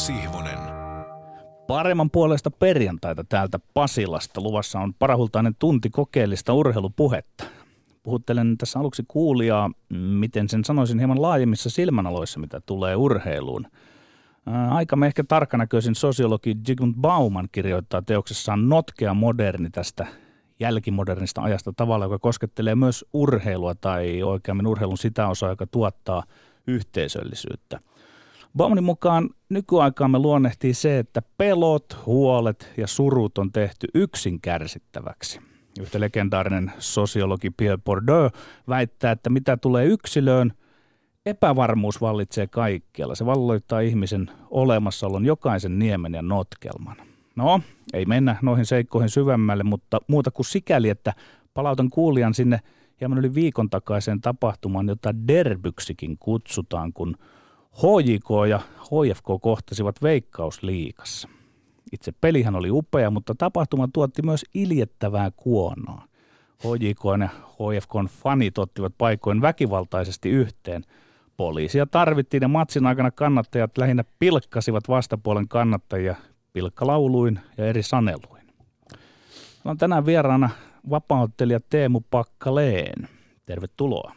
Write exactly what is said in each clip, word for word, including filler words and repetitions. Sihvonen. Paremman puolesta perjantaita täältä Pasilasta. Luvassa on parahultainen tunti kokeellista urheilupuhetta. Puhuttelen tässä aluksi kuulijaa, miten sen sanoisin, hieman laajemmissa silmänaloissa, mitä tulee urheiluun. Aikamme ehkä tarkkanäköisin sosiologi Zygmunt Bauman kirjoittaa teoksessaan Notkea moderni tästä jälkimodernista ajasta tavalla, joka koskettelee myös urheilua tai oikeammin urheilun sitä osaa, joka tuottaa yhteisöllisyyttä. Baumanin mukaan nykyaikaan me luonnehtii se, että pelot, huolet ja surut on tehty yksin kärsittäväksi. Yhtä legendaarinen sosiologi Pierre Bourdieu väittää, että mitä tulee yksilöön, epävarmuus vallitsee kaikkialla. Se valloittaa ihmisen olemassaolon jokaisen niemen ja notkelman. No, ei mennä noihin seikkoihin syvemmälle, mutta muuta kuin sikäli, että palautan kuulijan sinne hieman yli viikon takaiseen tapahtumaan, jota derbyksikin kutsutaan, kun H J K ja H I F K kohtasivat Veikkausliigassa. Itse pelihän oli upea, mutta tapahtuma tuotti myös iljettävää kuonoa. H J K:n ja H I F K:n fanit ottivat paikoin väkivaltaisesti yhteen. Poliisia tarvittiin ja matsin aikana kannattajat lähinnä pilkkasivat vastapuolen kannattajia pilkkalauluin ja eri saneluin. Meillä on tänään vieraana vapauttelija Teemu Packalén. Tervetuloa.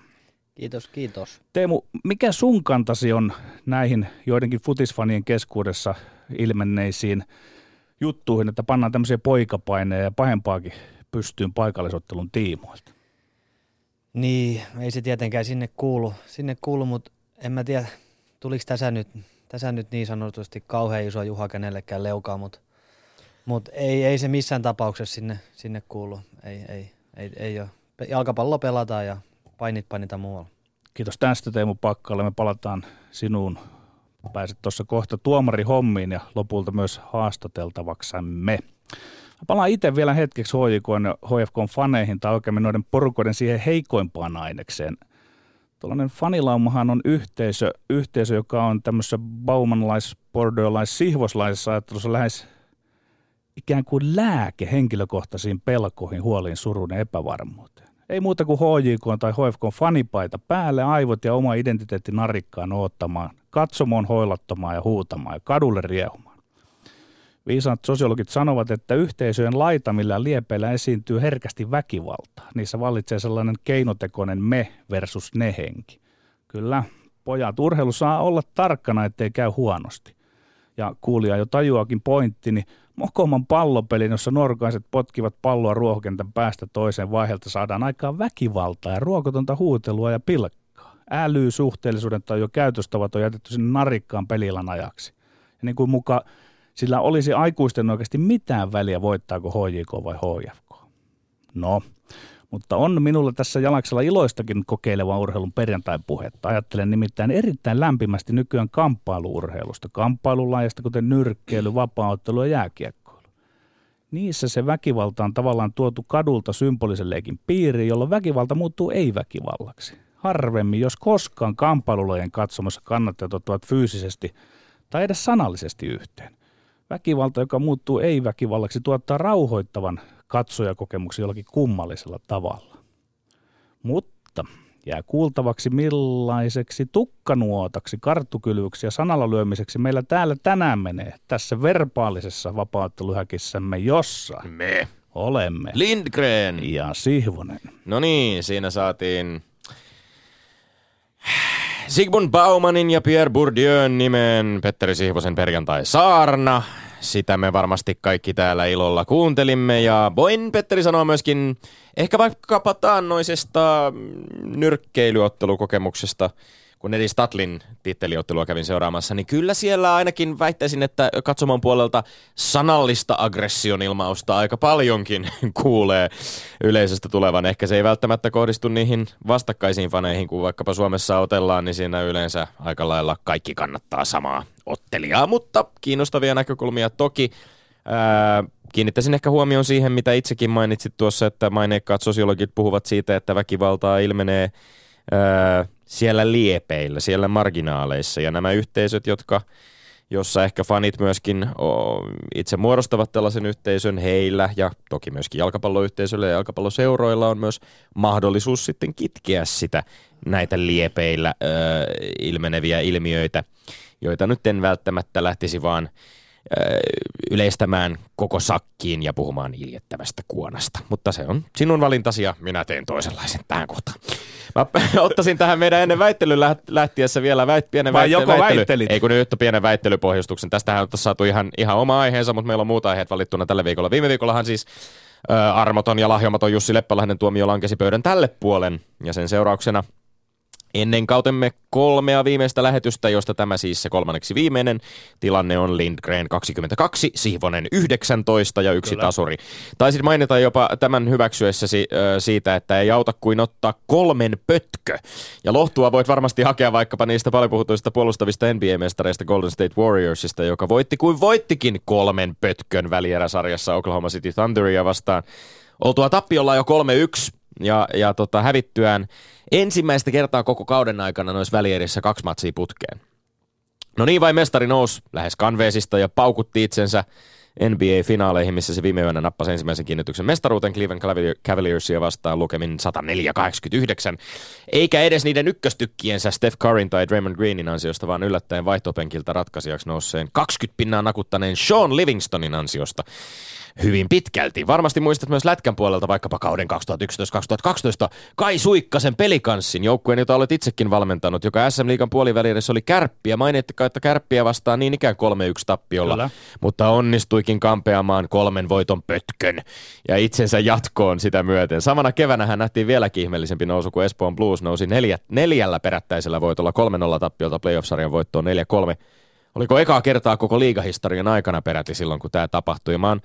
Kiitos, kiitos. Teemu, mikä sun kantasi on näihin joidenkin futisfanien keskuudessa ilmenneisiin juttuihin, että pannaan tämmöisiä poikapaineja ja pahempaakin pystyyn paikallisottelun tiimoilta? Niin, ei se tietenkään sinne kuulu, sinne kuulu mutta en mä tiedä, tuliko tässä nyt, tässä nyt niin sanotusti kauhean iso juha kenellekään leukaa, mutta, mutta ei, ei se missään tapauksessa sinne, sinne kuulu, ei, ei, ei, ei ole. Jalkapallo pelataan ja painit painita muualla. Kiitos tästä Teemu Packalén, me palataan sinuun. Pääset tuossa kohta tuomarihommiin ja lopulta myös haastateltavaksamme. Palaan itse vielä hetkeksi H J K:n ja H F K:n faneihin tai oikein noiden porukoiden siihen heikoimpaan ainekseen. Tuollainen fanilaumahan on yhteisö, yhteisö joka on tämmöisessä baumanlais-, bordeolais-, sihvoslaisessa ajattelussa lähes ikään kuin lääke henkilökohtaisiin pelkoihin, huoliin, suruun ja epävarmuuteen. Ei muuta kuin H J K:n tai H F K:n fanipaita päälle, aivot ja oma identiteetti narikkaan odottamaan, katsomoon hoilattamaan ja huutamaan ja kadulle riehumaan. Viisaat sosiologit sanovat, että yhteisöjen laitamilla ja liepeillä esiintyy herkästi väkivaltaa. Niissä vallitsee sellainen keinotekoinen me versus ne henki. Kyllä, pojat, urheilu saa olla tarkkana, ettei käy huonosti. Ja kuulija jo tajuakin pointtini, Mokoman pallopelin, jossa norkaiset potkivat palloa ruohokentän päästä toiseen vaiheelta, saadaan aikaan väkivaltaa ja ruokotonta huutelua ja pilkkaa. Äly, suhteellisuuden tai jo käytöstavat on jätetty sinne narikkaan pelilan ajaksi. Ja niin kuin muka sillä olisi aikuisten oikeasti mitään väliä, voittaako H J K vai H F K. No, mutta on minulla tässä Jalaksella iloistakin kokeilevaa urheilun perjantai-puhetta. Ajattelen nimittäin erittäin lämpimästi nykyään kamppailuurheilusta, kamppailulajasta kuten nyrkkeily, vapaaottelu ja jääkiekkoilu. Niissä se väkivalta on tavallaan tuotu kadulta symbolisellekin piiriin, jolloin väkivalta muuttuu ei-väkivallaksi. Harvemmin, jos koskaan kamppailulajien katsomassa kannattajat ottavat fyysisesti tai edes sanallisesti yhteen. Väkivalta, joka muuttuu ei-väkivallaksi, tuottaa rauhoittavan katsojakokemuksen jollakin kummallisella tavalla. Mutta jää kuultavaksi, millaiseksi tukkanuotaksi, karttukylvyksi ja sanalla lyömiseksi meillä täällä tänään menee tässä verbaalisessa vapautteluhäkissämme, jossa me olemme Lindgren ja Sihvonen. No niin, siinä saatiin Zygmunt Baumanin ja Pierre Bourdieun nimeen Petteri Sihvosen perjantai-saarna. Sitä me varmasti kaikki täällä ilolla kuuntelimme. Ja voin Petteri sanoa myöskin ehkä vaikkapa taannoisesta nyrkkeilyottelukokemuksesta, kun Eddie Statlin titteliottelua kävin seuraamassa, niin kyllä siellä ainakin väittäisin, että katsoman puolelta sanallista aggressionilmausta aika paljonkin kuulee yleisöstä tulevan. Ehkä se ei välttämättä kohdistu niihin vastakkaisiin faneihin, kun vaikkapa Suomessa otellaan, niin siinä yleensä aika lailla kaikki kannattaa samaa ottelijaa, mutta kiinnostavia näkökulmia toki. Ää, kiinnittäisin ehkä huomioon siihen, mitä itsekin mainitsit tuossa, että maineikkaat sosiologit puhuvat siitä, että väkivaltaa ilmenee ää, siellä liepeillä, siellä marginaaleissa, ja nämä yhteisöt, jotka, jossa ehkä fanit myöskin oh, itse muodostavat tällaisen yhteisön, heillä ja toki myöskin jalkapalloyhteisöllä ja jalkapalloseuroilla on myös mahdollisuus sitten kitkeä sitä näitä liepeillä ö, ilmeneviä ilmiöitä joita nyt en välttämättä lähtisi vaan öö, yleistämään koko sakkiin ja puhumaan iljettävästä kuonasta. Mutta se on sinun valintasi ja minä teen toisenlaisen tähän kohtaan. Mä ottaisin tähän meidän ennen väittelyn lähtiessä vielä väit, pienen väittely, joko väittely. Ei kun nyt pienen väittelypohjustuksen. Tästähän on saatu ihan, ihan oma aiheensa, mutta meillä on muut aiheet valittuna tällä viikolla. Viime viikollahan siis ö, armoton ja lahjomaton Jussi Leppälähden tuomio lankesi pöydän tälle puolen ja sen seurauksena ennen kautemme kolmea viimeistä lähetystä, josta tämä siis se kolmanneksi viimeinen, tilanne on Lindgren kaksikymmentäkaksi, Sihvonen yhdeksäntoista ja yksi Kyllä. tasuri. Taisin mainita jopa tämän hyväksyessäsi ö, siitä, että ei auta kuin ottaa kolmen pötkö. Ja lohtua voit varmasti hakea vaikkapa niistä paljon puhutuista puolustavista N B A-mestareista Golden State Warriorsista, joka voitti kuin voittikin kolmen pötkön välieräsarjassa Oklahoma City Thunderia vastaan. Oltua tappiolla jo kolme yksi. Ja, ja tota, hävittyään ensimmäistä kertaa koko kauden aikana noissa välierissä kaksi matsia putkeen. No niin vai mestari nousi lähes kanveesista ja paukutti itsensä N B A-finaaleihin, missä se viime yönä nappasi ensimmäisen kiinnityksen mestaruuteen Cleveland Cavaliersia vastaan lukemin sata neljä kahdeksankymmentäyhdeksän. Eikä edes niiden ykköstykkiensä Steph Curryn tai Draymond Greenin ansiosta, vaan yllättäen vaihtopenkiltä ratkaisijaksi nousseen kaksikymmentä pinnaa nakuttaneen Sean Livingstonin ansiosta. Hyvin pitkälti. Varmasti muistat myös lätkän puolelta vaikkapa kauden kaksituhattayksitoista kaksituhattakaksitoista Kai Suikkasen pelikanssin joukkueen, jota olet itsekin valmentanut, joka S M-liigan puolivälierissä oli Kärppiä. Mainittikaan, että Kärppiä vastaan niin ikään kolme yksi tappiolla, Kyllä. mutta onnistuikin kampeamaan kolmen voiton pötkön ja itsensä jatkoon sitä myöten. Samana keväänä hän nähtiin vieläkin ihmeellisempi nousu, kun Espoon Blues nousi neljä, neljällä perättäisellä voitolla kolme nolla tappiolta playoff-sarjan voittoon neljä kolme. Oliko ekaa kertaa koko liigahistorian aikana peräti silloin, kun tämä tapahtui. Mä oon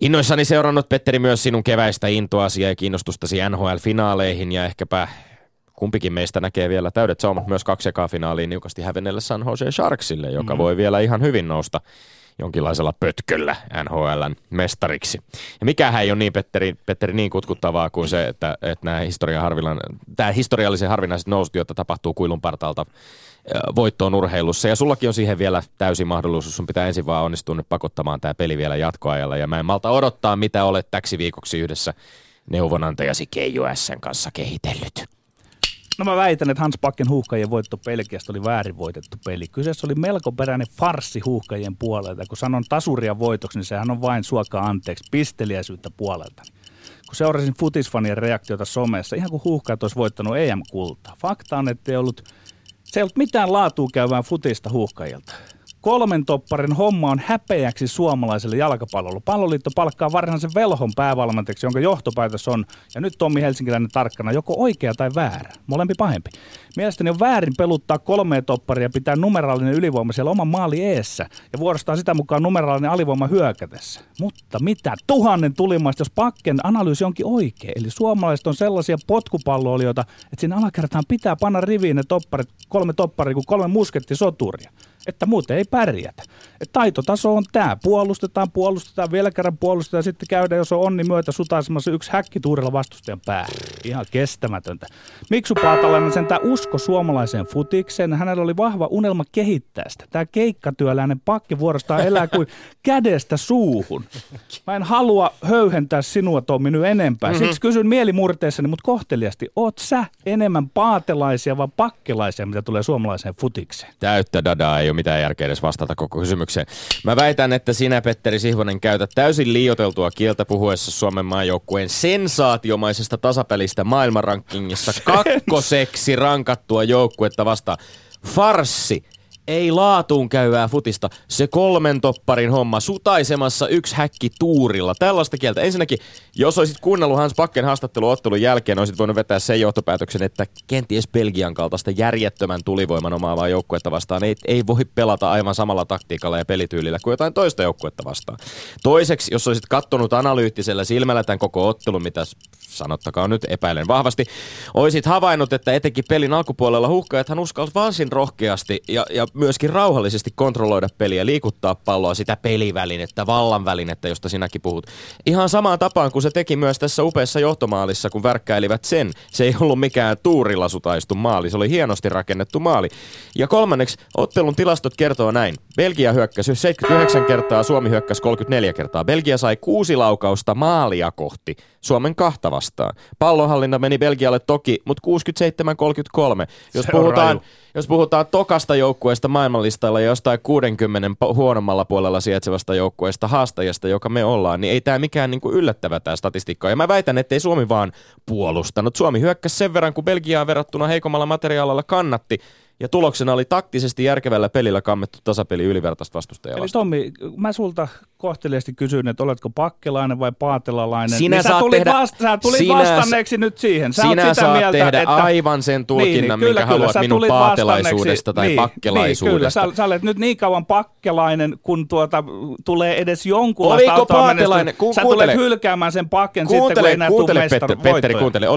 innoissani seurannut, Petteri, myös sinun keväistä intoasiaa ja kiinnostustasi N H L-finaaleihin ja ehkäpä kumpikin meistä näkee vielä täydet saumat myös kaksi ekaa finaaliin niukasti hävenneelle San Jose Sharksille, joka mm. voi vielä ihan hyvin nousta jonkinlaisella pötköllä N H L:n mestariksi. Ja mikähän ei ole niin, Petteri, Petteri niin kutkuttavaa kuin se, että, että nämä tämä historiallisen harvinaiset nousut, joita tapahtuu kuilun partaalta voittoon urheilussa. Ja sullakin on siihen vielä täysi mahdollisuus. Sun pitää ensin vaan onnistua nyt pakottamaan tämä peli vielä jatkoajalla. Ja mä en malta odottaa, mitä olet täksi viikoksi yhdessä neuvonantajasi Keiju S:n kanssa kehitellyt. No mä väitän, että Hans Backen huuhkajien voitto Pelkiästä oli väärin voitettu peli. Kyseessä oli melko peräinen farssi huuhkajien puolelta. Kun sanon tasuria voitoksi, niin sehän on vain suokaa anteeksi pisteliäisyyttä puolelta. Kun seurasin futisfanien reaktiota somessa, ihan kuin huuhkajat olisi voittanut E M-kultaa. Fakta on, että ei ollut, se ei ollut mitään laatua käyvää futista huuhkajilta. Kolmen topparin homma on häpeäksi suomalaiselle jalkapallolle. Palloliitto palkkaa varsinaisen velhon päävalmentajaksi, jonka johtopäätös on, ja nyt Tommi Helsinkiläinen tarkkana, joko oikea tai väärä. Molempi pahempi. Mielestäni on väärin peluttaa kolmea topparia ja pitää numeraalinen ylivoima siellä oman maali eessä ja vuorostaa sitä mukaan numeraalinen alivoima hyökätessä. Mutta mitä tuhannen tulimaista, jos Pakken analyysi onkin oikea. Eli suomalaiset on sellaisia potkupalloilijoita, että siinä alakertaan pitää panna riviin ne topparit, kolme topparia kuin kolme muskettisoturia. Että muuten ei pärjätä. Et taitotaso on tämä. Puolustetaan, puolustetaan, vielä kerran puolustetaan ja sitten käydään, jos on onni myötä sutaisemassa yksi häkkituurilla vastustajan päälle. Ihan kestämätöntä. Mixu Paatelainen sentään usko suomalaiseen futikseen. Hänellä oli vahva unelma kehittää sitä. Tämä keikkatyöläinen Pakki vuorostaan elää kuin kädestä suuhun. Mä en halua höyhentää sinua, Tommi, nyt enempää. Siksi mm-hmm. kysyn mielimurteessani, mutta kohteliasti. Oot sä enemmän paatelaisia vai pakkilaisia, mitä tulee suomalaiseen futikseen? Täyttä dadaa ei ole mitään järkeä edes vastata koko kysymykseen. Mä väitän, että sinä, Petteri Sihvonen, käytät täysin liioiteltua kieltä puhuessa Suomen maajoukkueen sensaatiomaisesta tasapelistä maailmanrankingissa kakkoseksi rankattua joukkuetta vastaan. Farssi, ei laatuun käyvää futista, se kolmen topparin homma, sutaisemassa yksi häkki tuurilla. Tällaista kieltä. Ensinnäkin, jos olisit kuunnellut Hans Backen haastatteluottelun jälkeen, olisit voinut vetää sen johtopäätöksen, että kenties Belgian kaltaista järjettömän tulivoiman omaavaa joukkuetta vastaan ei, ei voi pelata aivan samalla taktiikalla ja pelityylillä kuin jotain toista joukkuetta vastaan. Toiseksi, jos olisit katsonut analyyttisellä silmällä tämän koko ottelun, mitä sanottakaa nyt epäilen vahvasti, olisit havainnut, että etenkin pelin alkupuolella huuhkajathan uskalsi varsin rohkeasti ja, ja myöskin rauhallisesti kontrolloida peliä, liikuttaa palloa, sitä pelivälinettä, vallanvälinettä, josta sinäkin puhut. Ihan samaan tapaan kuin se teki myös tässä upeassa johtomaalissa, kun värkkäilivät sen. Se ei ollut mikään tuurilla sutaistu maali, se oli hienosti rakennettu maali. Ja kolmanneksi, ottelun tilastot kertoo näin. Belgia hyökkäsi seitsemänkymmentäyhdeksän kertaa, Suomi hyökkäsi kolmekymmentäneljä kertaa. Belgia sai kuusi laukausta maalia kohti, Suomen kahta vastaan. Pallonhallinta meni Belgialle toki, mutta kuusikymmentäseitsemän kolmekymmentäkolme. Jos puhutaan, jos puhutaan tokasta joukkueesta, kolmannesta maailmanlistalla ja jostain kuudenkymmenen huonommalla puolella sijaitsevasta joukkueesta haastajasta, joka me ollaan, niin ei tämä mikään niinku yllättävä tämä statistiikka. Ja mä väitän, ettei Suomi vaan puolustanut. Suomi hyökkäsi sen verran, kun Belgiaan verrattuna heikommalla materiaalilla kannatti. Ja tuloksena oli taktisesti järkevällä pelillä kammettu tasapeli ylivertaista vastustajaa vastaan. Eli Tommi, mä sulta kohteliaasti kysyn, että oletko pakkelainen vai paatelalainen. Sinä niin saat sä tulit, tehdä, vasta, sä tulit sinä, vastanneeksi nyt siihen. Sä sinä saat mieltä, tehdä että, aivan sen tulkinnan, niin, minkä kyllä, haluat minun paatelaisuudesta tai niin, pakkelaisuudesta. Niin, kyllä, sä, sä olet nyt niin kauan pakkelainen, kun tuota, tulee edes jonkunlaista autoa menestyä. Ku, sä kuuntele, tulet hylkäämään sen pakken kuuntele, sitten, kun ei enää tule mestan Petteri, kuuntele.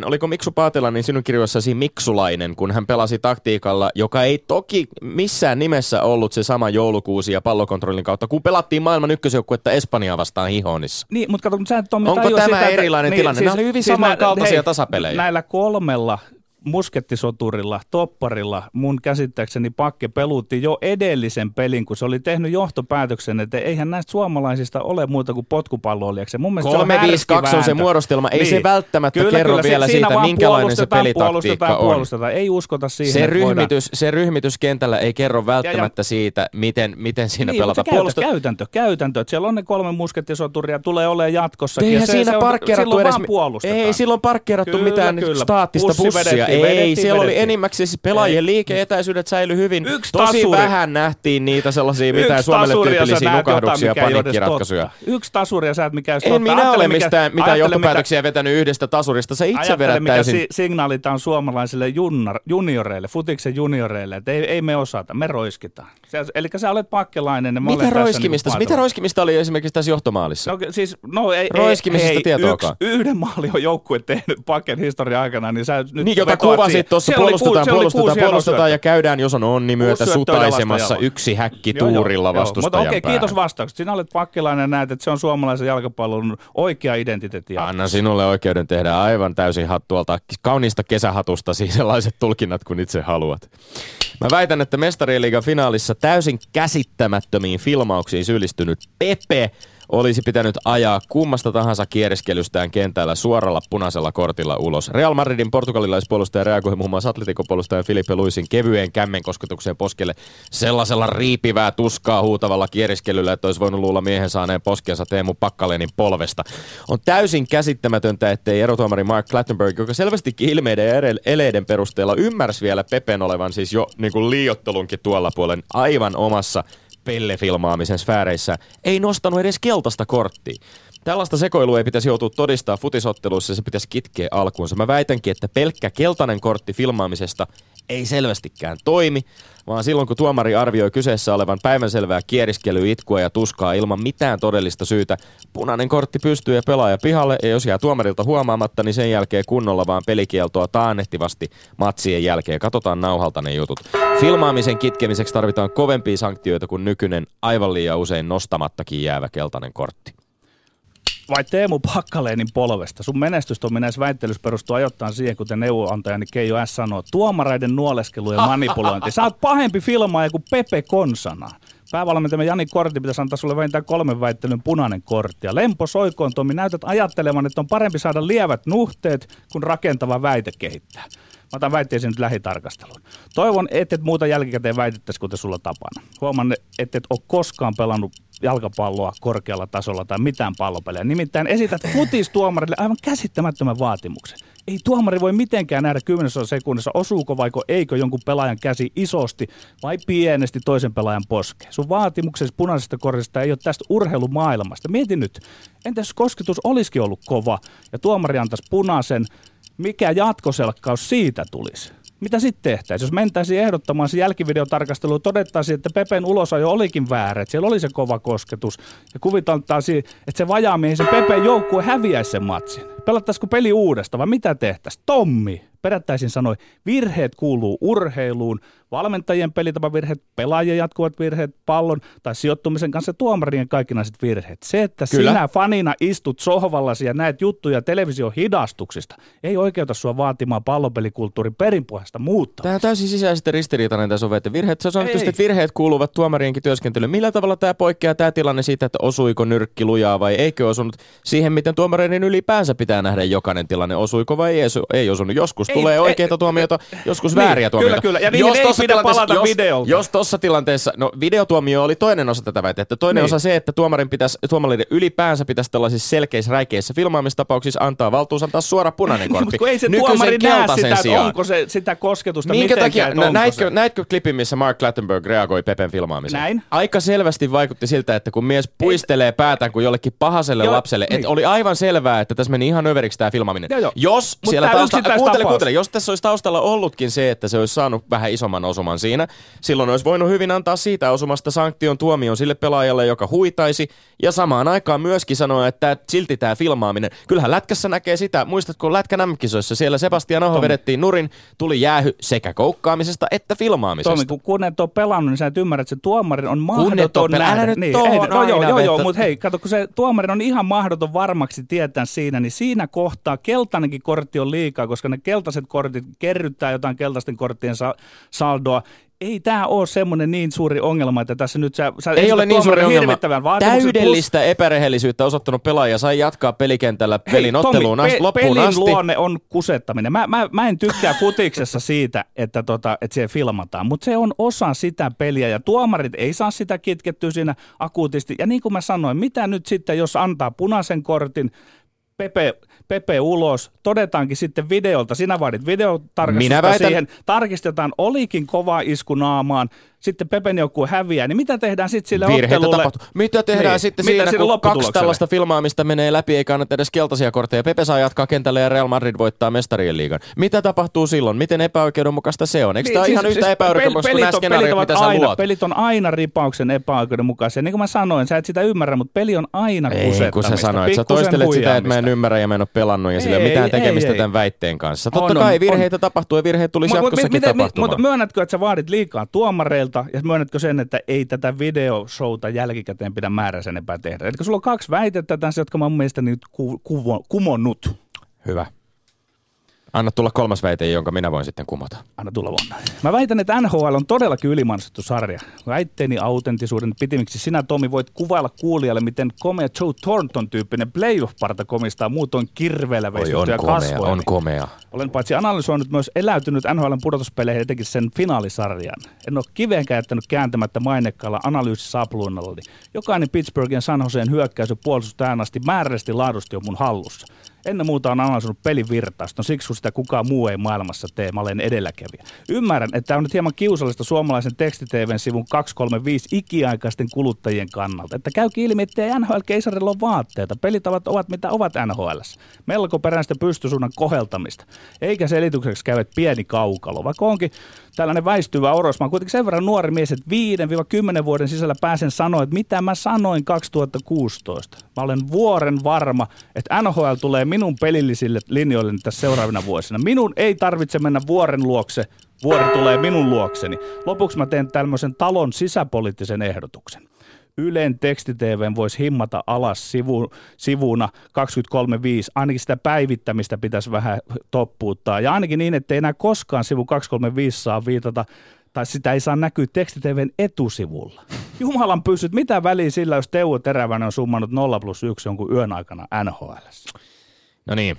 Oliko Mixu Paatelainen sinun kirjoissasi miksulainen, kun hän pelasi taktiikalla, joka ei toki missään nimessä ollut se sama joulukuusi ja pallokontrollin kautta, kun pelattiin maailman ykkösjoukkuetta Espanjaa vastaan Hihonissa. Niin, mutta kato, sä Tommi onko tämä sitä, erilainen niin, tilanne? Siis, nämä oli hyvin siis samankaltaisia hei, tasapelejä. Näillä kolmella muskettisoturilla, topparilla, mun käsittääkseni Pakke peluutti jo edellisen pelin, kun se oli tehnyt johtopäätöksen, että eihän näistä suomalaisista ole muuta kuin potkupalloilijaksi. Mun mielestä kolme viisi kaksi on se muodostelma. Ei niin. Se välttämättä kyllä, kerro kyllä. Vielä siitä, minkälainen se pelitaktiikka puolustetaan, on. Puolustetaan. Ei uskota siihen, se ryhmitys, voidaan... se ryhmitys kentällä ei kerro välttämättä ja, ja... siitä, miten, miten siinä niin, pelataan. Puolustet... Käytäntö, käytäntö. Siellä on ne kolme muskettisoturia, tulee olemaan jatkossakin. Ja siinä se on, silloin edes... vaan puolustetaan. Ei silloin parkkeerattu mitään staattista bussia. Ei, vedettiin, siellä vedettiin. Oli enimmäkseen siis pelaajien liike-etäisyydet säilyi hyvin. Yksi Tosi tasuri. vähän nähtiin niitä sellaisia mitään Suomelle tyypillisiä nukahduksia ja paniikkiratkaisuja. Yksi tasuri ja sä et mikä En minä ajattele, ole mistään mitään johtopäätöksiä mikä, vetänyt yhdestä tasurista. Sä itse vedät täysin. Mikä si- signaalitaan suomalaisille junnar, junioreille, futiksen junioreille, että ei, ei me osata, me roiskitaan. Eli sä olet pakkelainen ja mä Mitä roiskimista? Mitä roiskimista oli esimerkiksi tässä johtomaalissa? No, siis, no ei, roiskimisesta tietoakaan. Yhden maali on joukkue tehnyt Pakken historian aikana, niin sä nyt... Kuvasit tuossa, puolustetaan, kuusi, puolustetaan, puolustetaan ja käydään, jos on onni myötä, sutaisemassa yksi häkki joo, tuurilla joo, vastustajan Mutta okei, okay, kiitos vastauksesta. Sinä olet pakkilainen ja näet, että se on suomalaisen jalkapallon oikea identiteetti. Anna sinulle oikeuden tehdä aivan täysin tuolta kauniista kesähatusta siis sellaiset tulkinnat, kun itse haluat. Mä väitän, että Mestariliigan finaalissa täysin käsittämättömiin filmauksiin syyllistynyt Pepe olisi pitänyt ajaa kummasta tahansa kieriskelystään kentällä suoralla punaisella kortilla ulos. Real Madridin portugalilaispuolustaja reagoi muun muassa Atletico-puolustajan Filippe Luisin kevyeen kämmenkosketukseen poskelle sellaisella riipivää tuskaa huutavalla kieriskelyllä, että olisi voinut luulla miehen saaneen poskensa Teemu Packalénin polvesta. On täysin käsittämätöntä, ettei erotuomari Mark Clattenberg, joka selvästikin ilmeiden ja eleiden perusteella ymmärsi vielä Pepen olevan siis jo niin kuin liioittelunkin tuolla puolen aivan omassa pellefilmaamisen sfääreissä, ei nostanut edes keltaista korttia. Tällaista sekoilua ei pitäisi joutua todistaa futisotteluissa ja se pitäisi kitkeä alkuunsa. Mä väitänkin, että pelkkä keltainen kortti filmaamisesta ei selvästikään toimi, vaan silloin kun tuomari arvioi kyseessä olevan päivänselvää kieriskelyä, itkua ja tuskaa ilman mitään todellista syytä, punainen kortti pystyy ja pelaaja pihalle, ja jos jää tuomarilta huomaamatta, niin sen jälkeen kunnolla vaan pelikieltoa taannehtivasti matsien jälkeen. Katsotaan nauhalta ne jutut. Filmaamisen kitkemiseksi tarvitaan kovempia sanktioita kuin nykyinen aivan liian usein nostamattakin jäävä keltainen kortti. Vai Teemu Packalénin polvesta? Sun menestystominen näissä väittelyssä perustuu ajoittain siihen, kuten neuvoantajani Keijo S. sanoo, tuomareiden nuoleskelu ja manipulointi. Sä oot pahempi filmaaja kuin Pepe Konsana. Päävalmentajamme Jani Kortti pitäisi antaa sulle vähintään kolmen väittelyn punainen kortti. Ja lempo soikoon, Tommi, näytät ajattelemaan, että on parempi saada lievät nuhteet, kun rakentava väite kehittää. Mä otan väitteisiin nyt lähitarkasteluun. Toivon, et et muuta jälkikäteen väitettäisi, kuten sulla tapana. Huomaan, et et ole koskaan pelannut jalkapalloa korkealla tasolla tai mitään pallopelejä. Nimittäin esität futistuomarille aivan käsittämättömän vaatimuksen. Ei tuomari voi mitenkään nähdä kymmenessä sekunnissa, osuuko vaiko eikö jonkun pelaajan käsi isosti vai pienesti toisen pelaajan poskeen. Sun vaatimuksesi punaisesta kortista ei ole tästä urheilumaailmasta. Mieti nyt, entäs jos kosketus olisikin ollut kova ja tuomari antaisi punaisen, mikä jatkoselkkaus siitä tulisi? Mitä sitten tehtäisiin? Jos mentäisiin ehdottamaan se jälkivideotarkastelu, todettaisiin, että Pepen ulosajo olikin väärä, että siellä oli se kova kosketus. Ja kuviteltaisiin, että se vajaamiehen se Pepen joukkue häviäisi sen matsin. Pelattaisiko peli uudestaan vai mitä tehtäisiin? Tommi, perättäisin sanoi, virheet kuuluu urheiluun. Valmentajien pelitapavirheet, pelaajien jatkuvat virheet, pallon tai sijoittumisen kanssa tuomarien kaikkinaiset virheet. Se, että Kyllä. sinä fanina istut sohvallasi ja näet juttuja television hidastuksista, ei oikeuta sua vaatimaan pallopelikulttuurin perinpohjasta muuttamista. Tämä on täysin sisäisesti ristiriitainen tässä on, että virheet, sä sanoit, että virheet kuuluvat tuomarienkin työskentelyyn. Millä tavalla tämä poikkeaa tämä tilanne siitä, että osuiko nyrkki lujaa vai eikö osunut siihen, miten tuomareiden ylipäänsä pitää pitää nähdä jokainen tilanne, osuiko vai ei, ei osunut. Joskus ei, tulee oikeita tuomioita, joskus niin, vääriä tuomioita. Kyllä, kyllä. Ja jos ei pidä palata jos, videolta. Jos tuossa tilanteessa, no videotuomio oli toinen osa tätä väitettä. Toinen niin. osa se, että tuomarin pitäisi, tuomarin ylipäänsä pitäisi tällaisissa selkeissä, räikeissä filmaamistapauksissa antaa valtuus antaa suora punainen kortti. Mutta kun ei se tuomari näe sitä, sijaan. Onko se sitä kosketusta minkä mitenkään. Takia, no, näitkö, näitkö klipin, missä Mark Clattenberg reagoi Pepen filmaamiseen? Näin. Aika selvästi vaikutti siltä, että kun mies puistelee päätään kuin jollekin pahaselle jo, lapselle, niin. että oli aivan selvää, että tässä meni ihan överiksi tämä filmaaminen. Jo, jo. Jos Mut siellä tausta, kuuntele, kuuntele, jos tässä olisi taustalla ollutkin se, että se olisi saanut vähän isomman osuman siinä, silloin olisi voinut hyvin antaa siitä osumasta sanktion tuomion sille pelaajalle, joka huitaisi, ja samaan aikaan myöskin sanoa, että silti tämä filmaaminen. Kyllähän lätkässä näkee sitä, muistatko Lätkän äm-kisoissa, siellä Sebastian Aho vedettiin nurin, tuli jäähy sekä koukkaamisesta että filmaamisesta. Tomi, kun kunnettu on pelannut, niin sä et ymmärrä, että se tuomarin on mahdoton nähdä. Nyt niin, ei, no joo, joo, joo, mutta hei, kato, kun se tuomarin on ihan mahdoton varmaksi tietää siinä, niin siinä kohtaa keltainenkin kortti on liikaa, koska ne keltaiset kortit kerryttää jotain keltaisten korttien saldoa. Ei tämä ole semmoinen niin suuri ongelma, että tässä nyt sä, sä ei ole niin suuri ongelma. Täydellistä plus... epärehellisyyttä osoittanut pelaaja sai jatkaa pelikentällä pelin Hei, otteluun Tomi, asti, loppuun pelin asti. Pelin luonne on kusettaminen. Mä, mä, mä en tykkää futiksessa siitä, että, tota, että siellä filmataan, mutta se on osa sitä peliä ja tuomarit ei saa sitä kitkettyä siinä akuutisti. Ja niin kuin mä sanoin, mitä nyt sitten, jos antaa punaisen kortin, Pepe, Pepe ulos, todetaankin sitten videolta, sinä vaadit videotarkastusta siihen, tarkistetaan, olikin kova isku naamaan, sitten Pepen joku häviää, niin mitä tehdään sitten sille virheitä ottelulle? Tapahtuu. Mitä tehdään niin. sitten mitä siinä, siinä kun kaksi tällaista filmaamista menee läpi, ei kannata edes keltaisia kortteja, Pepe saa jatkaa kentälle ja Real Madrid voittaa mestarien liigan. Mitä tapahtuu silloin? Miten epäoikeudenmukaista se on? Eikö niin, tämä siis, ihan siis yhtä epäoikeudenmukaista kuin nämä skenaariot, mitä sä luot? Pelit on aina ripauksen epäoikeudenmukaisia. Niin kuin mä sanoin, sä et sitä ymmärrä, mutta peli on aina kusettamista. Ei, kun sä sanoit, sä toistelet sitä, että mä en ymmärrä ja mä en ole pelannut ja sillä ei ole mitään tekemistä tämän väitteen kanssa. Totta kai virheitä tapahtuu ja virheet tulisi jatkossakin tapahtumaan. Mutta myönnätkö, että sä vaadit liikaa tuomareilta? Ja myönnätkö sen, että ei tätä videoshowta jälkikäteen pidä määräisen enempää tehdä? Eli sulla on kaksi väitettä tässä, jotka mä oon mielestäni nyt ku- kuvo- kumonnut. Hyvä. Anna tulla kolmas väite, jonka minä voin sitten kumota. Anna tulla vaan. Mä väitän, että N H L on todellakin ylimanostettu sarja. Väitteeni autentisuuden pitimiksi sinä, Tomi, voit kuvailla kuulijalle, miten komea Joe Thornton-tyyppinen playoff-parta komistaa muutoin kirveellä veistettyjä kasvoja. On komea. Olen paitsi analysoinut myös eläytynyt N H L:n pudotuspeleihin, etenkin sen finaalisarjan. En ole kiveenkään jättänyt kääntämättä mainekkaalla analyysi-sapluunallani. Jokainen Pittsburghin ja San Joseen hyökkäys ja puolustus tähän asti määrällisesti laadusti on mun hallussa. Ennen muuta on analysoinut pelin virtausta, no siksi kun sitä kukaan muu ei maailmassa tee, mä olen edelläkävijä. Ymmärrän, että on nyt hieman kiusallista suomalaisen tekstiteven sivun kaksisataakolmekymmentäviisi ikiaikaisten kuluttajien kannalta, että käykin ilmi, ettei N H L-keisarilla ole vaatteita. Pelitavat ovat mitä ovat N H L:ssä. Melko peräistä pystysuunnan koheltamista, eikä selitykseksi käy pieni kaukalo, vaikka onkin tällainen väistyvä oros. Mä oon kuitenkin sen verran nuori mies, että viidestä kymmeneen vuoden sisällä pääsen sanoa, että mitä mä sanoin kaksituhattakuusitoista. Mä olen vuoren varma, että N H L tulee minun pelillisille linjoille tässä seuraavina vuosina. Minun ei tarvitse mennä vuoren luokse. Vuori tulee minun luokseni. Lopuksi mä teen tämmöisen talon sisäpoliittisen ehdotuksen. Ylen tekstiteven voisi himmata alas sivu, sivuna kaksikymmentäkolme viisi. Ainakin sitä päivittämistä pitäisi vähän toppuuttaa. Ja ainakin niin, ettei enää koskaan sivu kaksisataakolmekymmentäviisi saa viitata, tai sitä ei saa näkyä tekstiteven etusivulla. Jumalan pysyt, mitä väliä sillä, jos Teuvo Teräväinen on summannut nolla plus yksi jonkun yön aikana N H L:ssä? No niin,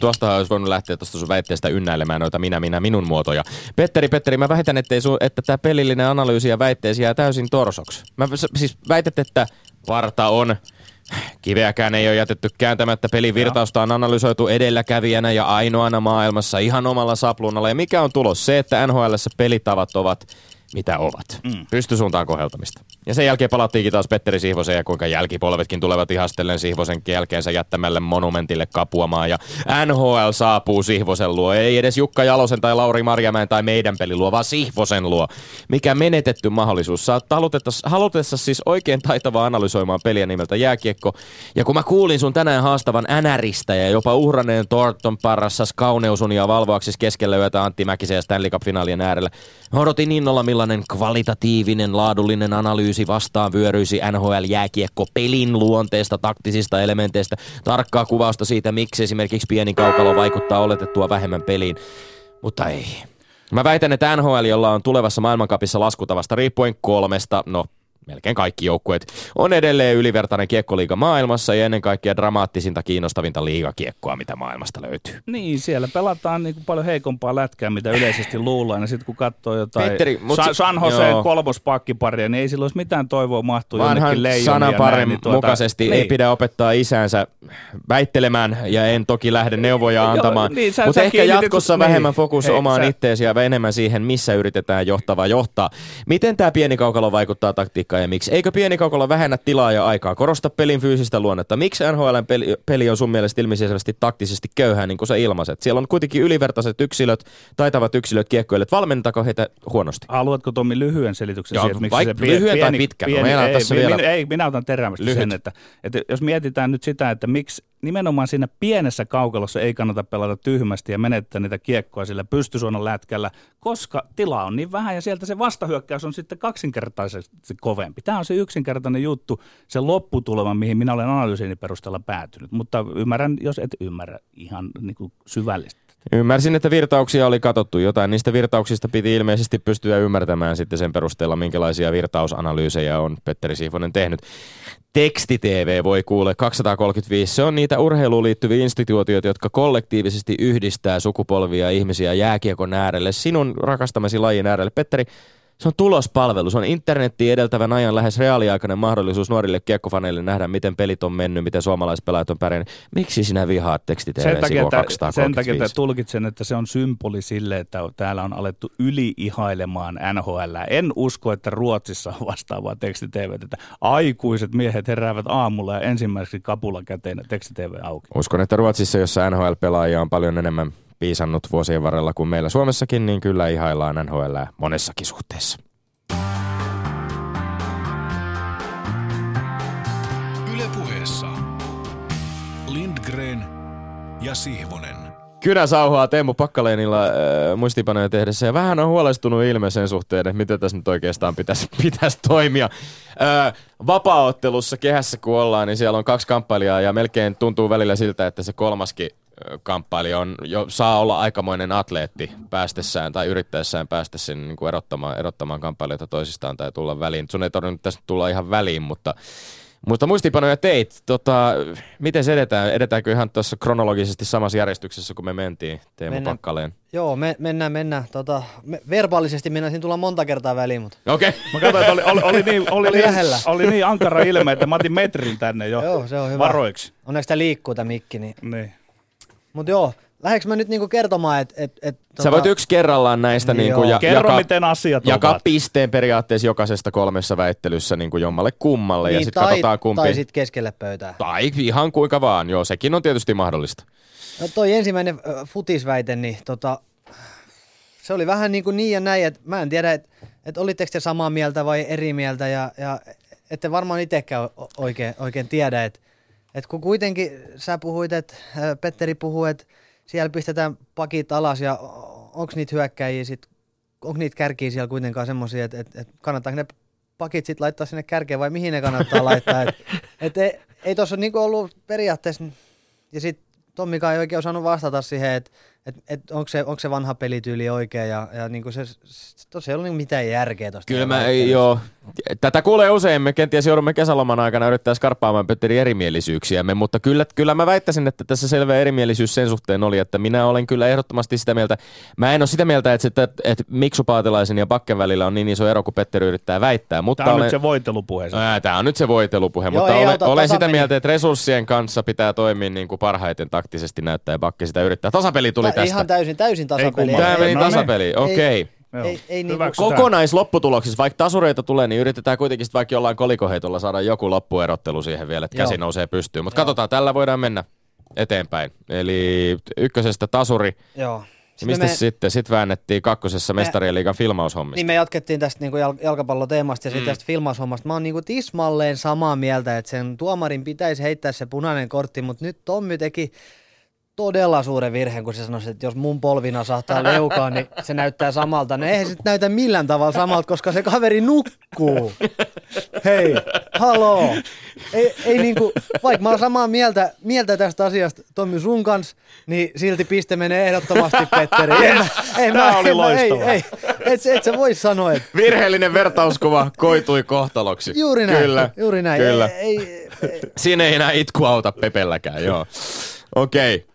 tuostahan olisi voinut lähteä tuosta sun väitteestä ynnäilemään noita minä, minä, minun muotoja. Petteri, Petteri, mä väitän, ettei sun, että tämä pelillinen analyysi ja väitteesi jää täysin torsoksi. Mä siis väität, että parta on. Kiveäkään ei ole jätetty kääntämättä. Pelin virtausta on analysoitu edelläkävijänä ja ainoana maailmassa ihan omalla sapluunalla. Ja mikä on tulos? Se, että N H L:ssä pelitavat ovat mitä ovat. Mm. Pystysuuntaan koheltamista. Ja sen jälkeen palattiinkin taas Petteri Sihvosen ja kuinka jälkipolvetkin tulevat ihastellen Sihvosen jälkeensä jättämälle monumentille kapuamaan. Ja N H L saapuu Sihvosen luo. Ei edes Jukka Jalosen tai Lauri Marjamäen tai meidän peli luo, vaan Sihvosen luo. Mikä menetetty mahdollisuus. Sä oot halutessa siis oikein taitavaa analysoimaan peliä nimeltä jääkiekko. Ja kun mä kuulin sun tänään haastavan änäristä ja jopa uhranneen Thornton parrassas kauneusunia valvoaksis keskellä yötä Antti Mäkisen ja Stanley Cup-finaalien äärellä, mä odotin innolla, millainen kvalitatiivinen, laadullinen analyysi vastaan vyöryisi N H L-jääkiekko-pelin luonteesta, taktisista elementeistä, tarkkaa kuvausta siitä, miksi esimerkiksi pieni kaukalo vaikuttaa oletettua vähemmän peliin, mutta ei. Mä väitän, että N H L, jolla on tulevassa maailmancupissa laskutavasta riippuen kolmesta, no melkein kaikki joukkueet on edelleen ylivertainen kiekkoliiga maailmassa ja ennen kaikkea dramaattisinta, kiinnostavinta liigakiekkoa, mitä maailmasta löytyy. Niin, siellä pelataan niin kuin paljon heikompaa lätkää, mitä yleisesti luullaan. Ja sitten kun katsoo jotain Petteri, Sa- San Joseen kolmospakkiparia, niin ei sillä olisi mitään toivoa mahtua jonnekin leijonia. Vanhan sananparin niin tuota, mukaisesti niin. Ei pidä opettaa isäänsä väittelemään ja en toki lähde neuvoja antamaan. Niin, mutta ehkä jatkossa vähemmän niin, fokus hei, omaan sä... itteesi ja enemmän siihen, missä yritetään johtavaa johtaa. Miten tämä pieni kaukalo vaikuttaa taktiikkaan? Ja miksi? Eikö pieni kaukalla vähennä tilaa ja aikaa? Korosta pelin fyysistä luonnetta. Miksi N H L:n peli, peli on sun mielestä ilmiselvästi taktisesti köyhää, niin kuin sä ilmaiset? Siellä on kuitenkin ylivertaiset yksilöt, taitavat yksilöt, kiekkoilijat. Valmentaako heitä huonosti? Haluatko, Tommi, lyhyen selityksen siihen, miksi se pieni... Lyhyen tai pitkän? Pieni, no, ei, tässä ei, vielä... ei, minä otan terävästi sen, että, että jos mietitään nyt sitä, että miksi nimenomaan siinä pienessä kaukalossa ei kannata pelata tyhmästi ja menettää niitä kiekkoa sillä pystysuonan lätkällä, koska tilaa on niin vähän ja sieltä se vastahyökkäys on sitten kaksinkertaisesti kovempi. Tämä on se yksinkertainen juttu, se lopputulema, mihin minä olen analyysiini perusteella päätynyt, mutta ymmärrän, jos et ymmärrä ihan niin kuin syvällisesti. Ymmärsin, että virtauksia oli katsottu jotain. Niistä virtauksista piti ilmeisesti pystyä ymmärtämään sitten sen perusteella, minkälaisia virtausanalyysejä on Petteri Sihvonen tehnyt. Teksti-T V voi kuule kaksisataakolmekymmentäviisi. Se on niitä urheiluun liittyviä instituutioita, jotka kollektiivisesti yhdistää sukupolvia ihmisiä jääkiekon äärelle, sinun rakastamasi lajin äärelle. Petteri, se on tulospalvelu. Se on internettiin edeltävän ajan lähes reaaliaikainen mahdollisuus nuorille kiekkofaneille nähdä, miten pelit on mennyt, miten suomalaispelaajat on pärjännyt. Miksi sinä vihaat teksti-T V-sivua kaksisataakolmekymmentäviisi? Sen takia, että tulkitsen, että se on symboli sille, että täällä on alettu yli-ihailemaan N H L. En usko, että Ruotsissa on vastaavaa teksti-T V:tä, että aikuiset miehet heräävät aamulla ja ensimmäiseksi kapula käteen teksti-T V auki. Uskon, että Ruotsissa, jossa N H L-pelaajia on paljon enemmän piisannut vuosien varrella kuin meillä Suomessakin, niin kyllä ihaillaan N H L:ää monessakin suhteessa. Yle Puheessa Lindgren ja Sihvonen. Kynä sauhaa Teemu Packalénilla äh, muistiinpanoja tehdessä ja vähän on huolestunut ilme sen suhteen, että miten tässä nyt oikeastaan pitäisi, pitäisi toimia. Äh, vapaaottelussa kehässä kun ollaan, niin siellä on kaksi kamppailijaa ja melkein tuntuu välillä siltä, että se kolmaskin kamppaili on jo, saa olla aikamoinen atleetti päästessään tai yrittäessään päästä sen niin kuin erottamaan, erottamaan kamppailijoita toisistaan tai tulla väliin. Sun ei tarvinnut tässä tulla ihan väliin, mutta, mutta muistiinpanoja teit. Tota, miten se edetään? Edetäänkö ihan tuossa kronologisesti samassa järjestyksessä, kun me mentiin Teemu Packalén? Joo, me, mennään, mennään. Tota, me, verbaalisesti mennään, siinä tullaan monta kertaa väliin, mutta... Okei. Okay. Mä katsoin, että oli, oli, oli, niin, oli, oli, niin, oli niin ankara ilme, että mä otin metrin tänne jo. Joo, se on hyvä. Varoiksi. Onneksi tää liikkuu tää mikki, niin... niin. Mutta joo, lähdekö mä nyt niinku kertomaan, että... Et, et, sä tota... voit yksi kerrallaan näistä niinku ja, kerro, jaka, miten asiat jakaa pisteen periaatteessa jokaisesta kolmessa väittelyssä niinku jommalle kummalle. Niin, ja sit tai, katsotaan kumpi... tai sit keskelle pöytää. Tai ihan kuinka vaan, joo, sekin on tietysti mahdollista. No toi ensimmäinen äh, futisväite, niin tota, se oli vähän niinku niin ja näin, että mä en tiedä, että et olitteko te samaa mieltä vai eri mieltä, ja, ja ette varmaan itsekään oikein, oikein tiedä, että... Et kun kuitenkin sä puhuit, että Petteri puhuu, että siellä pistetään pakit alas ja onks niitä hyökkäjiä sit, onks niitä kärkiä siellä kuitenkaan semmosia, että et, et kannattaako ne pakit sit laittaa sinne kärkeen vai mihin ne kannattaa laittaa. Et, et ei, ei tossa niinku ollut periaatteessa, ja sit Tommikaan ei oikein osannut vastata siihen, että et, et onko se, onko se vanha pelityyli oikea ja, ja niinku se, tossa ei ollut niinku mitään järkeä tosta. Kyllä mä, joo. Tätä kuulee usein, me kenties joudumme kesäloman aikana yrittää skarppaamaan Petteri erimielisyyksiämme, mutta kyllä, kyllä mä väittäisin, että tässä selvä erimielisyys sen suhteen oli, että minä olen kyllä ehdottomasti sitä mieltä, mä en ole sitä mieltä, että, että, että Mixu Paatelaisen ja Backen välillä on niin iso ero, kun Petteri yrittää väittää. Mutta tämä on olen... nyt se voitelupuhe. Ää, tämä on nyt se voitelupuhe, joo, mutta ei, olen, auta, olen sitä mieltä, että resurssien kanssa pitää toimia niin kuin parhaiten taktisesti näyttää ja Backen sitä yrittää. Tasapeli tuli tästä. Ihan täysin, täysin tasapeli. Tämä meni tasapeli, okei. Okay. Ei, ei niin kokonaislopputuloksessa, vaikka tasureita tulee, niin yritetään kuitenkin vaikka jollain kolikoheitolla saada joku loppuerottelu siihen vielä, että käsi Joo. nousee pystyyn. Mutta katsotaan, tällä voidaan mennä eteenpäin. Eli ykkösestä tasuri. Joo. Sitten mistä me... sitten? Sitten väännettiin kakkosessa me... mestarien liigan filmaushommista. Niin me jatkettiin tästä niinku jalkapalloteemasta ja sitten mm. tästä filmaushommasta. Mä oon niinku tismalleen samaa mieltä, että sen tuomarin pitäisi heittää se punainen kortti, mutta nyt Tommi teki... todella suuren virheen, kun se sanoi, että jos mun polvina saattaa leukaan, niin se näyttää samalta. No eihän se näytä millään tavalla samalta, koska se kaveri nukkuu. Hei, haloo. Ei, ei niinku, vaikka mä oon samaa mieltä, mieltä tästä asiasta Tommi sun kanssa, niin silti piste menee ehdottomasti Petteri. En, en, Tämä en, oli en, loistavaa. Ei, ei, et, et sä voi sanoa, että... Virheellinen vertauskuva koitui kohtaloksi. Juuri näin. Kyllä. Juuri näin. Kyllä. Ei, ei, ei. Siinä ei enää itku auta Pepelläkään, joo. Okei. Okay.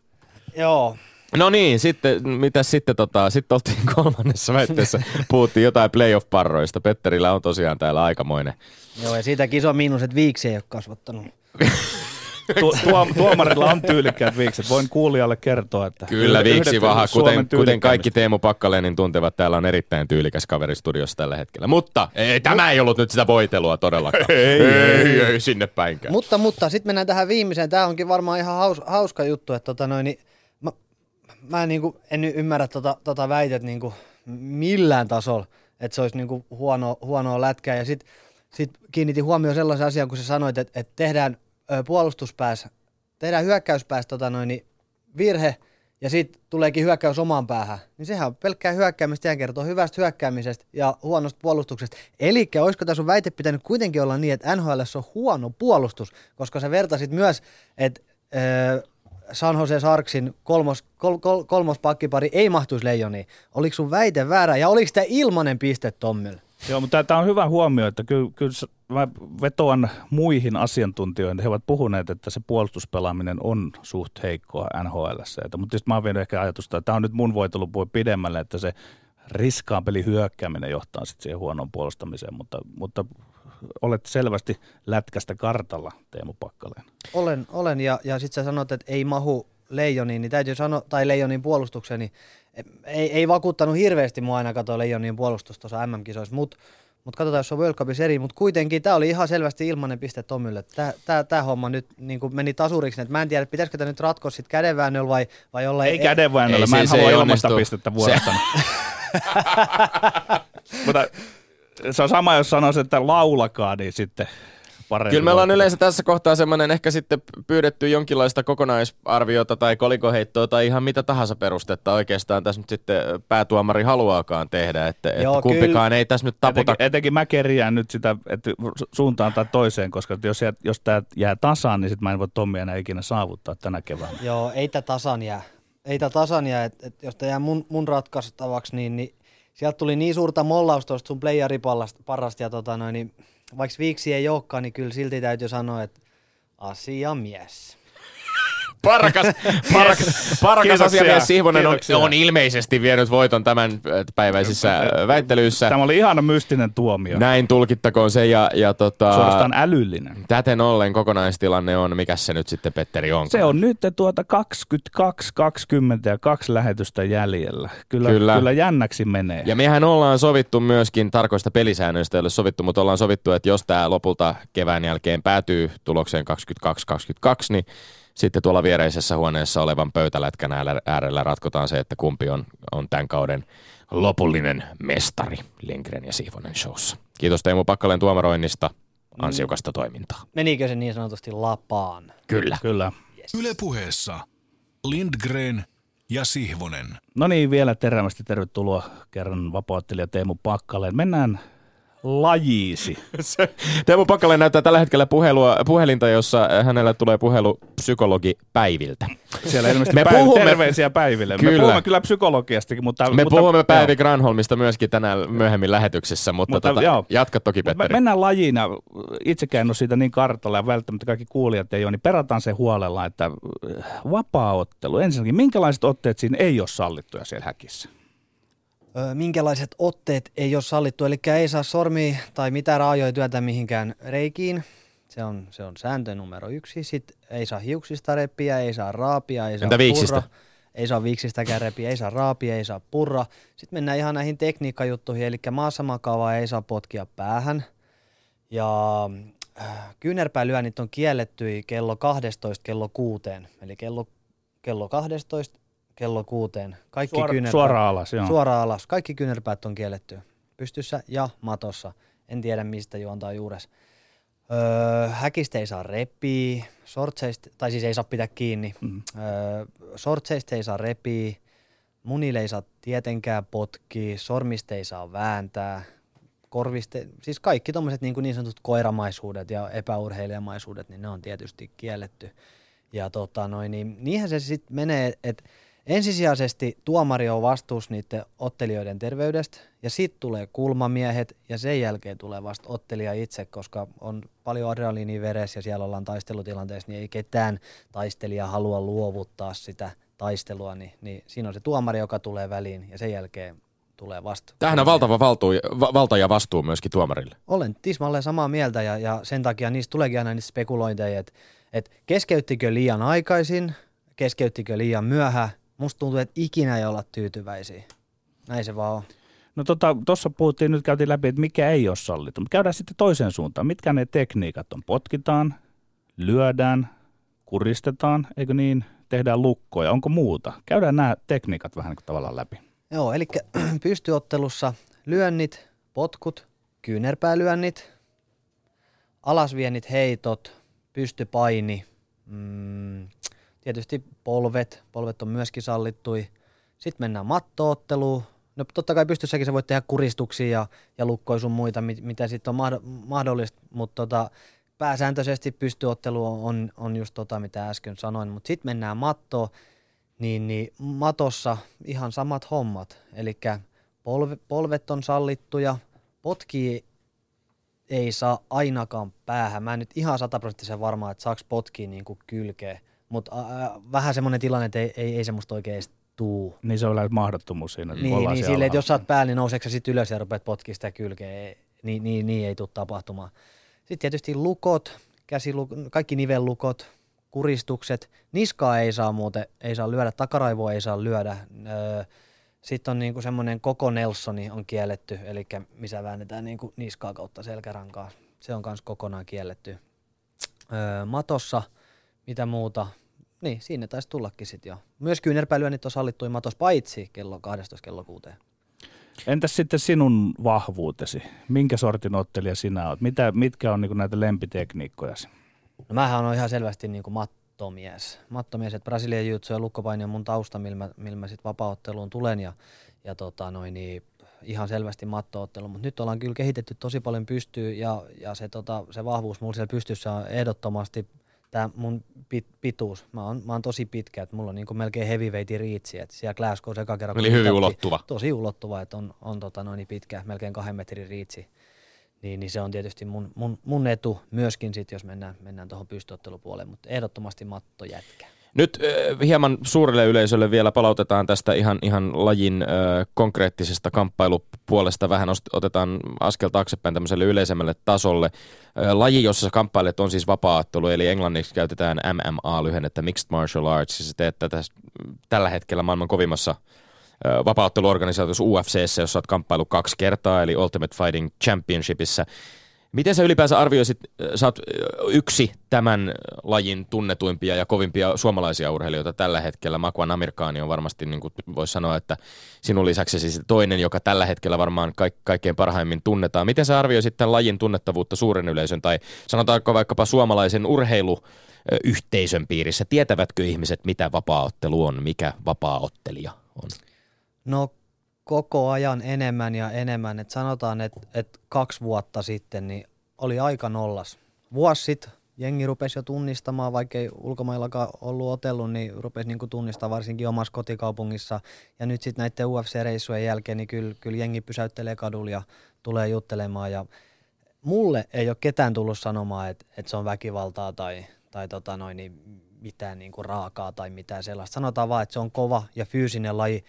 Joo. No niin, sitten, mitäs sitten, tota, sitten oltiin kolmannessa väitteessä, puhuttiin jotain playoff-parroista. Petterillä on tosiaan täällä aikamoinen. Joo, ja siitäkin iso miinus, että viiksi ei ole kasvattanut. tu- tuom- tuomarilla on tyylikkäät viikset, voin kuulijalle kertoa, että... Kyllä, viiksi vaha, kuten, kuten kaikki Teemu Packalénin tuntevat, täällä on erittäin tyylikäs kaveri studiossa tällä hetkellä. Mutta ei, tämä ei ollut nyt sitä voitelua todellakaan. Ei, ei, ei, ei, ei sinne päinkään. Mutta, mutta, sitten mennään tähän viimeiseen. Tämä onkin varmaan ihan haus, hauska juttu, että tota noin... Mä en, niin kuin, en ymmärrä tota, tota väitet niin kuin millään tasolla, että se olisi niin kuin huono, huonoa lätkää. Ja sit, sit kiinnitin huomioon sellaisen asian, kun sä sanoit, että, että tehdään puolustuspäässä, tehdään hyökkäyspäässä tota noin, virhe, ja sitten tuleekin hyökkäys omaan päähän. Niin sehän on pelkkää hyökkäämistä, sehän kertoo hyvästä hyökkäämisestä ja huonosta puolustuksesta. Eli olisiko tässä sun väite pitänyt kuitenkin olla niin, että N H L on huono puolustus, koska sä vertasit myös, että... Öö, San Jose Sharksin kolmos, kol, kol, kolmos pakkipari ei mahtuisi Leijoniin. Oliko sun väite väärä ja oliko tämä ilmanen piste Tommille? Joo, mutta tämä on hyvä huomio, että kyllä, kyllä mä vetoan muihin asiantuntijoihin. He ovat puhuneet, että se puolustuspelaaminen on suht heikkoa N H L:ssä. Mutta sitten mä oon vienyt ehkä ajatusta, että tämä on nyt mun voitolupuun pidemmälle, että se riskaan peli hyökkääminen johtaa sitten siihen huonoon puolustamiseen, mutta... mutta olet selvästi lätkästä kartalla, Teemu Packalén. Olen, olen ja, ja sitten sä sanot, että ei mahu Leijoniin, niin täytyy sanoa, tai Leijonin puolustukseen, niin ei, ei vakuuttanut hirveästi mua aina katsoa Leijonin puolustusta tuossa M M-kisoissa, mutta mut katsotaan, jos on World Cupissa eri, mutta kuitenkin tämä oli ihan selvästi ilmainen piste Tomille. Tämä homma nyt niin meni tasuriksi, että mä en tiedä, pitäisikö tämä nyt ratkoa sitten kädenväännöllä vai, vai jollain... Ei kädenväännöllä, mä en siis halua ilmaista pistettä vuorostani. Mutta... Se on sama, jos sanoisi, että laulakaa, niin sitten paremmin. Kyllä meillä on yleensä tässä kohtaa semmoinen ehkä sitten pyydetty jonkinlaista kokonaisarviota tai kolikoheittoa tai ihan mitä tahansa perustetta oikeastaan tässä nyt sitten päätuomari haluaakaan tehdä, että, Joo, että kumpikaan ei tässä nyt taputa. Etenkin, etenkin mä kerjään nyt sitä että suuntaan tai toiseen, koska jos, jää, jos tämä jää tasaan, niin sitten mä en voi Tommia enää ikinä saavuttaa tänä keväänä. Joo, ei tämä tasan jää. Ei tämä tasan jää, että et, jos tämä jää mun, mun ratkaistavaksi, niin... niin sieltä tuli niin suurta mollausta tuosta sun playeriparrasta ja tota noin, niin vaikka viiksi ei olekaan, niin kyllä silti täytyy sanoa, että asiamies. Parakas, parakas, yes. parakas asiamies Sihvonen on, on ilmeisesti vienyt voiton tämän päiväisissä väittelyissä. Tämä oli ihana mystinen tuomio. Näin tulkittakoon se ja, ja tota... Suorastaan älyllinen. Täten ollen kokonaistilanne on, mikä se nyt sitten Petteri on? Se on nyt tuota kaksikymmentäkaksi kaksikymmentä ja kaksi lähetystä jäljellä. Kyllä, kyllä. kyllä jännäksi menee. Ja mehän ollaan sovittu myöskin tarkoista pelisäännöistä, ei ole sovittu, mutta ollaan sovittu, että jos tämä lopulta kevään jälkeen päätyy tulokseen kaksikymmentäkaksi kaksikymmentäkaksi, niin sitten tuolla viereisessä huoneessa olevan pöytälätkän äärellä ratkotaan se, että kumpi on, on tämän kauden lopullinen mestari Lindgren ja Sihvonen showssa. Kiitos Teemu Packalén tuomaroinnista, ansiokasta toimintaa. Menikö se niin sanotusti lapaan? Kyllä. Kyllä. Yes. Yle Puheessa Lindgren ja Sihvonen. No niin, vielä terävästi tervetuloa kerran vapauttelija Teemu Packalén. Mennään... lajiisi. Teemu Packalén näyttää tällä hetkellä puhelua, puhelinta, jossa hänellä tulee puhelu psykologi Päiviltä. Siellä ilmeisesti me päiv- puhumme, terveisiä Päiville. Kyllä. Me puhumme kyllä psykologiastakin. Mutta, me mutta, puhumme Päivi Granholmista myöskin tänään myöhemmin lähetyksessä, mutta, mutta tota, jatka toki Petteri. Mennään lajiina. Itsekään en ole siitä niin kartalla ja välttämättä kaikki kuulijat ei ole, niin perataan se huolella, että vapaaottelu. Ensinnäkin, minkälaiset otteet siinä ei ole sallittuja siellä häkissä? Minkälaiset otteet ei ole sallittu, eli ei saa sormia tai mitään raajoja työtä mihinkään reikiin. Se on, se on sääntö numero yksi. Sitten ei saa hiuksista repiä, ei saa raapia, ei saa Entä viiksistä? Purra. Ei saa viiksistäkään repiä, ei saa raapia, ei saa purra. Sitten mennään ihan näihin tekniikkajuttuihin, eli maassa makaavaa ei saa potkia päähän. Ja kyynärpäälyönnit on kielletty kello kaksitoista kello kuusi. Eli kello, kello kaksitoista. Kello kuuteen. Kaikki Suora, kyynärpäät, suoraan alas, joo. Suoraan alas. Kaikki kyynärpäät on kielletty. Pystyssä ja matossa. En tiedä, mistä juontaa juures. Öö, häkistä ei saa repiä, shortseista, tai siis ei saa pitää kiinni. Mm. Öö, shortseista ei saa repiä, munille ei saa tietenkään potkia, sormista ei saa vääntää, korvista, siis kaikki tommoset niin, niin sanotut koiramaisuudet ja epäurheilijamaisuudet, niin ne on tietysti kielletty. Ja tota noin, niin niinhän se sitten menee, että ensisijaisesti tuomari on vastuussa niiden ottelijoiden terveydestä ja sitten tulee kulmamiehet ja sen jälkeen tulee vasta ottelija itse, koska on paljon adrenaliinia veressä ja siellä ollaan taistelutilanteessa, niin ei ketään taistelija halua luovuttaa sitä taistelua, niin, niin siinä on se tuomari, joka tulee väliin ja sen jälkeen tulee vastu. Tähän on valtava valtuu, valta ja vastuu myöskin tuomarille. Olen tismalleen samaa mieltä ja, ja sen takia niistä tuleekin aina niitä spekulointeja, että et keskeyttikö liian aikaisin, keskeyttikö liian myöhään. Musta tuntuu, että ikinä ei olla tyytyväisiä. Näin se vaan on. No tuossa tota, puhuttiin, nyt käytiin läpi, että mikä ei ole sallittu. Käydään sitten toiseen suuntaan. Mitkä ne tekniikat on? Potkitaan, lyödään, kuristetaan, eikö niin? Tehdään lukkoja, onko muuta? Käydään nämä tekniikat vähän niin kuin tavallaan läpi. Joo, eli pystyottelussa lyönnit, potkut, kyynärpäälyönnit, alasviennit, heitot, pystypaini, mm, tietysti polvet, polvet on myöskin sallittui. Sitten mennään mattootteluun. No totta kai pystyssäkin sä voit tehdä kuristuksia ja, ja lukkoja sun muita, mit, mitä sitten on mahdollista, mutta tota, pääsääntöisesti pystyottelu on, on just tota, mitä äsken sanoin, mutta sitten mennään mattoon. Niin, niin matossa ihan samat hommat, eli polve, polvet on sallittuja, potki ei saa ainakaan päähän. Mä en nyt ihan sataprosenttisen varma, että saaks potkia niin kuin kylkeä, mutta vähän semmoinen tilanne, että ei, ei, ei semmoista oikein edes tuu. Niin se on lähes mahdottomuus siinä. Niin, niin silleen, että jos saat päälle, niin nouseeko sä sit ylös ja rupeat potkimaan sitä kylkeä, niin, niin, niin ei tule tapahtumaan. Sitten tietysti lukot, käsilukot, kaikki nivellukot. Kuristukset, niskaa ei saa muuten, ei saa lyödä, takaraivoa ei saa lyödä. Öö, sitten on niinku semmoinen koko Nelsoni on kielletty, eli missä väännetään niinku niskaa kautta selkärankaa. Se on myös kokonaan kielletty. Öö, matossa, mitä muuta, niin siinä taisi tullakin sitten jo. Myös kyynärpäälyönnit on sallittu matossa paitsi kello kaksitoista kello kuusi. Entäs sitten sinun vahvuutesi? Minkä sortin ottelija sinä olet? Mitä, mitkä on niinku näitä lempitekniikkojasi? No mähän on ihan selvästi niin kuin mattomies. Mattomies, että Brasilian jiu-jitsu ja lukkopaini on mun tausta, millä mä, millä mä sit vapaaotteluun tulen ja, ja tota noin, niin ihan selvästi mattoottelu. Mutta nyt ollaan kyllä kehitetty tosi paljon pystyä ja, ja se, tota, se vahvuus mulla siellä pystyssä on ehdottomasti tämä mun pit, pituus. Mä oon, mä oon tosi pitkä, että mulla on niin kuin melkein heavyweighti riitsi, että siellä Glasgow se kakera. Eli hyvin ulottuva. Tosi ulottuva, että on, on tota noin pitkä, melkein kahden metrin riitsi. Niin, niin se on tietysti mun, mun, mun etu myöskin sit, jos mennään, mennään tuohon pystyottelupuoleen, mutta ehdottomasti matto jätkä. Nyt äh, hieman suurelle yleisölle vielä palautetaan tästä ihan, ihan lajin äh, konkreettisesta kamppailupuolesta. Vähän otetaan askel taaksepäin tämmöiselle yleisemmälle tasolle. Äh, laji, jossa kamppailet, on siis vapaaottelu, eli englanniksi käytetään M M A-lyhennettä, Mixed Martial Arts. Siis teet tätä tällä hetkellä maailman kovimmassa vapaaotteluorganisaatiossa U F C:ssä, jossa olet kamppailu kaksi kertaa, eli Ultimate Fighting Championshipissa. Miten sä ylipäänsä arvioisit, sä oot yksi tämän lajin tunnetuimpia ja kovimpia suomalaisia urheilijoita tällä hetkellä. Makuan Amirkaani on varmasti, niin kuin voisi sanoa, että sinun lisäksi siis toinen, joka tällä hetkellä varmaan kaikkein parhaimmin tunnetaan. Miten sä arvioisit tämän lajin tunnettavuutta suuren yleisön, tai sanotaanko vaikkapa suomalaisen urheiluyhteisön piirissä? Tietävätkö ihmiset, mitä vapaaottelu on, mikä vapaaottelija on? No koko ajan enemmän ja enemmän, että sanotaan, että et kaksi vuotta sitten niin oli aika nollas. Vuosi sitten jengi rupesi jo tunnistamaan, vaikka ei ulkomaillakaan ollut otellut, niin rupesi niinku tunnistamaan varsinkin omassa kotikaupungissa. Ja nyt sitten näiden U F C-reissujen jälkeen niin kyllä kyl jengi pysäyttelee kadulla ja tulee juttelemaan. Ja mulle ei ole ketään tullut sanomaan, että et se on väkivaltaa tai, tai tota noin, niin mitään niinku raakaa tai mitään sellaista. Sanotaan vaan, että se on kova ja fyysinen laji.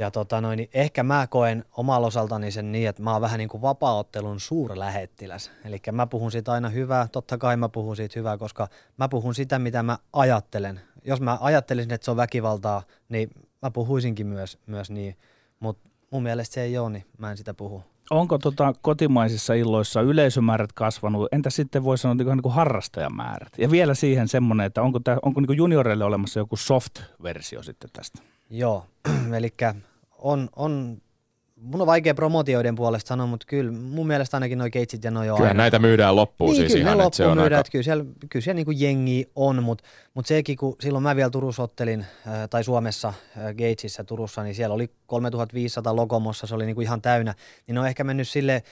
Ja tota noin, niin ehkä mä koen omalla osaltani sen niin, että mä oon vähän niin kuin vapaaottelun suurlähettiläs. Eli mä puhun siitä aina hyvää, totta kai mä puhun siitä hyvää, koska mä puhun sitä, mitä mä ajattelen. Jos mä ajattelisin, että se on väkivaltaa, niin mä puhuisinkin myös, myös niin. Mutta mun mielestä se ei ole, niin mä en sitä puhu. Onko tota kotimaisissa illoissa yleisömäärät kasvanut? Entä sitten voi sanoa niin kuin harrastajamäärät? Ja vielä siihen semmoinen, että onko, tää, onko niin kuin junioreille olemassa joku soft-versio sitten tästä? Joo, eli on, on mun on vaikea promotioiden puolesta sanoa, mutta kyllä mun mielestä ainakin noi keitsit ja noi on. Kyllä näitä myydään loppuun niin, siis kyllä ihan, että se on myydään, aika. Kyllä siellä, kyllä siellä niinku jengiä on, mutta mut sekin, kun silloin mä vielä Turussa ottelin, äh, tai Suomessa äh, Gatesissa Turussa, niin siellä oli kolmetuhattaviisisataa Lokomossa, se oli niinku ihan täynnä, niin ne on ehkä mennyt silleen,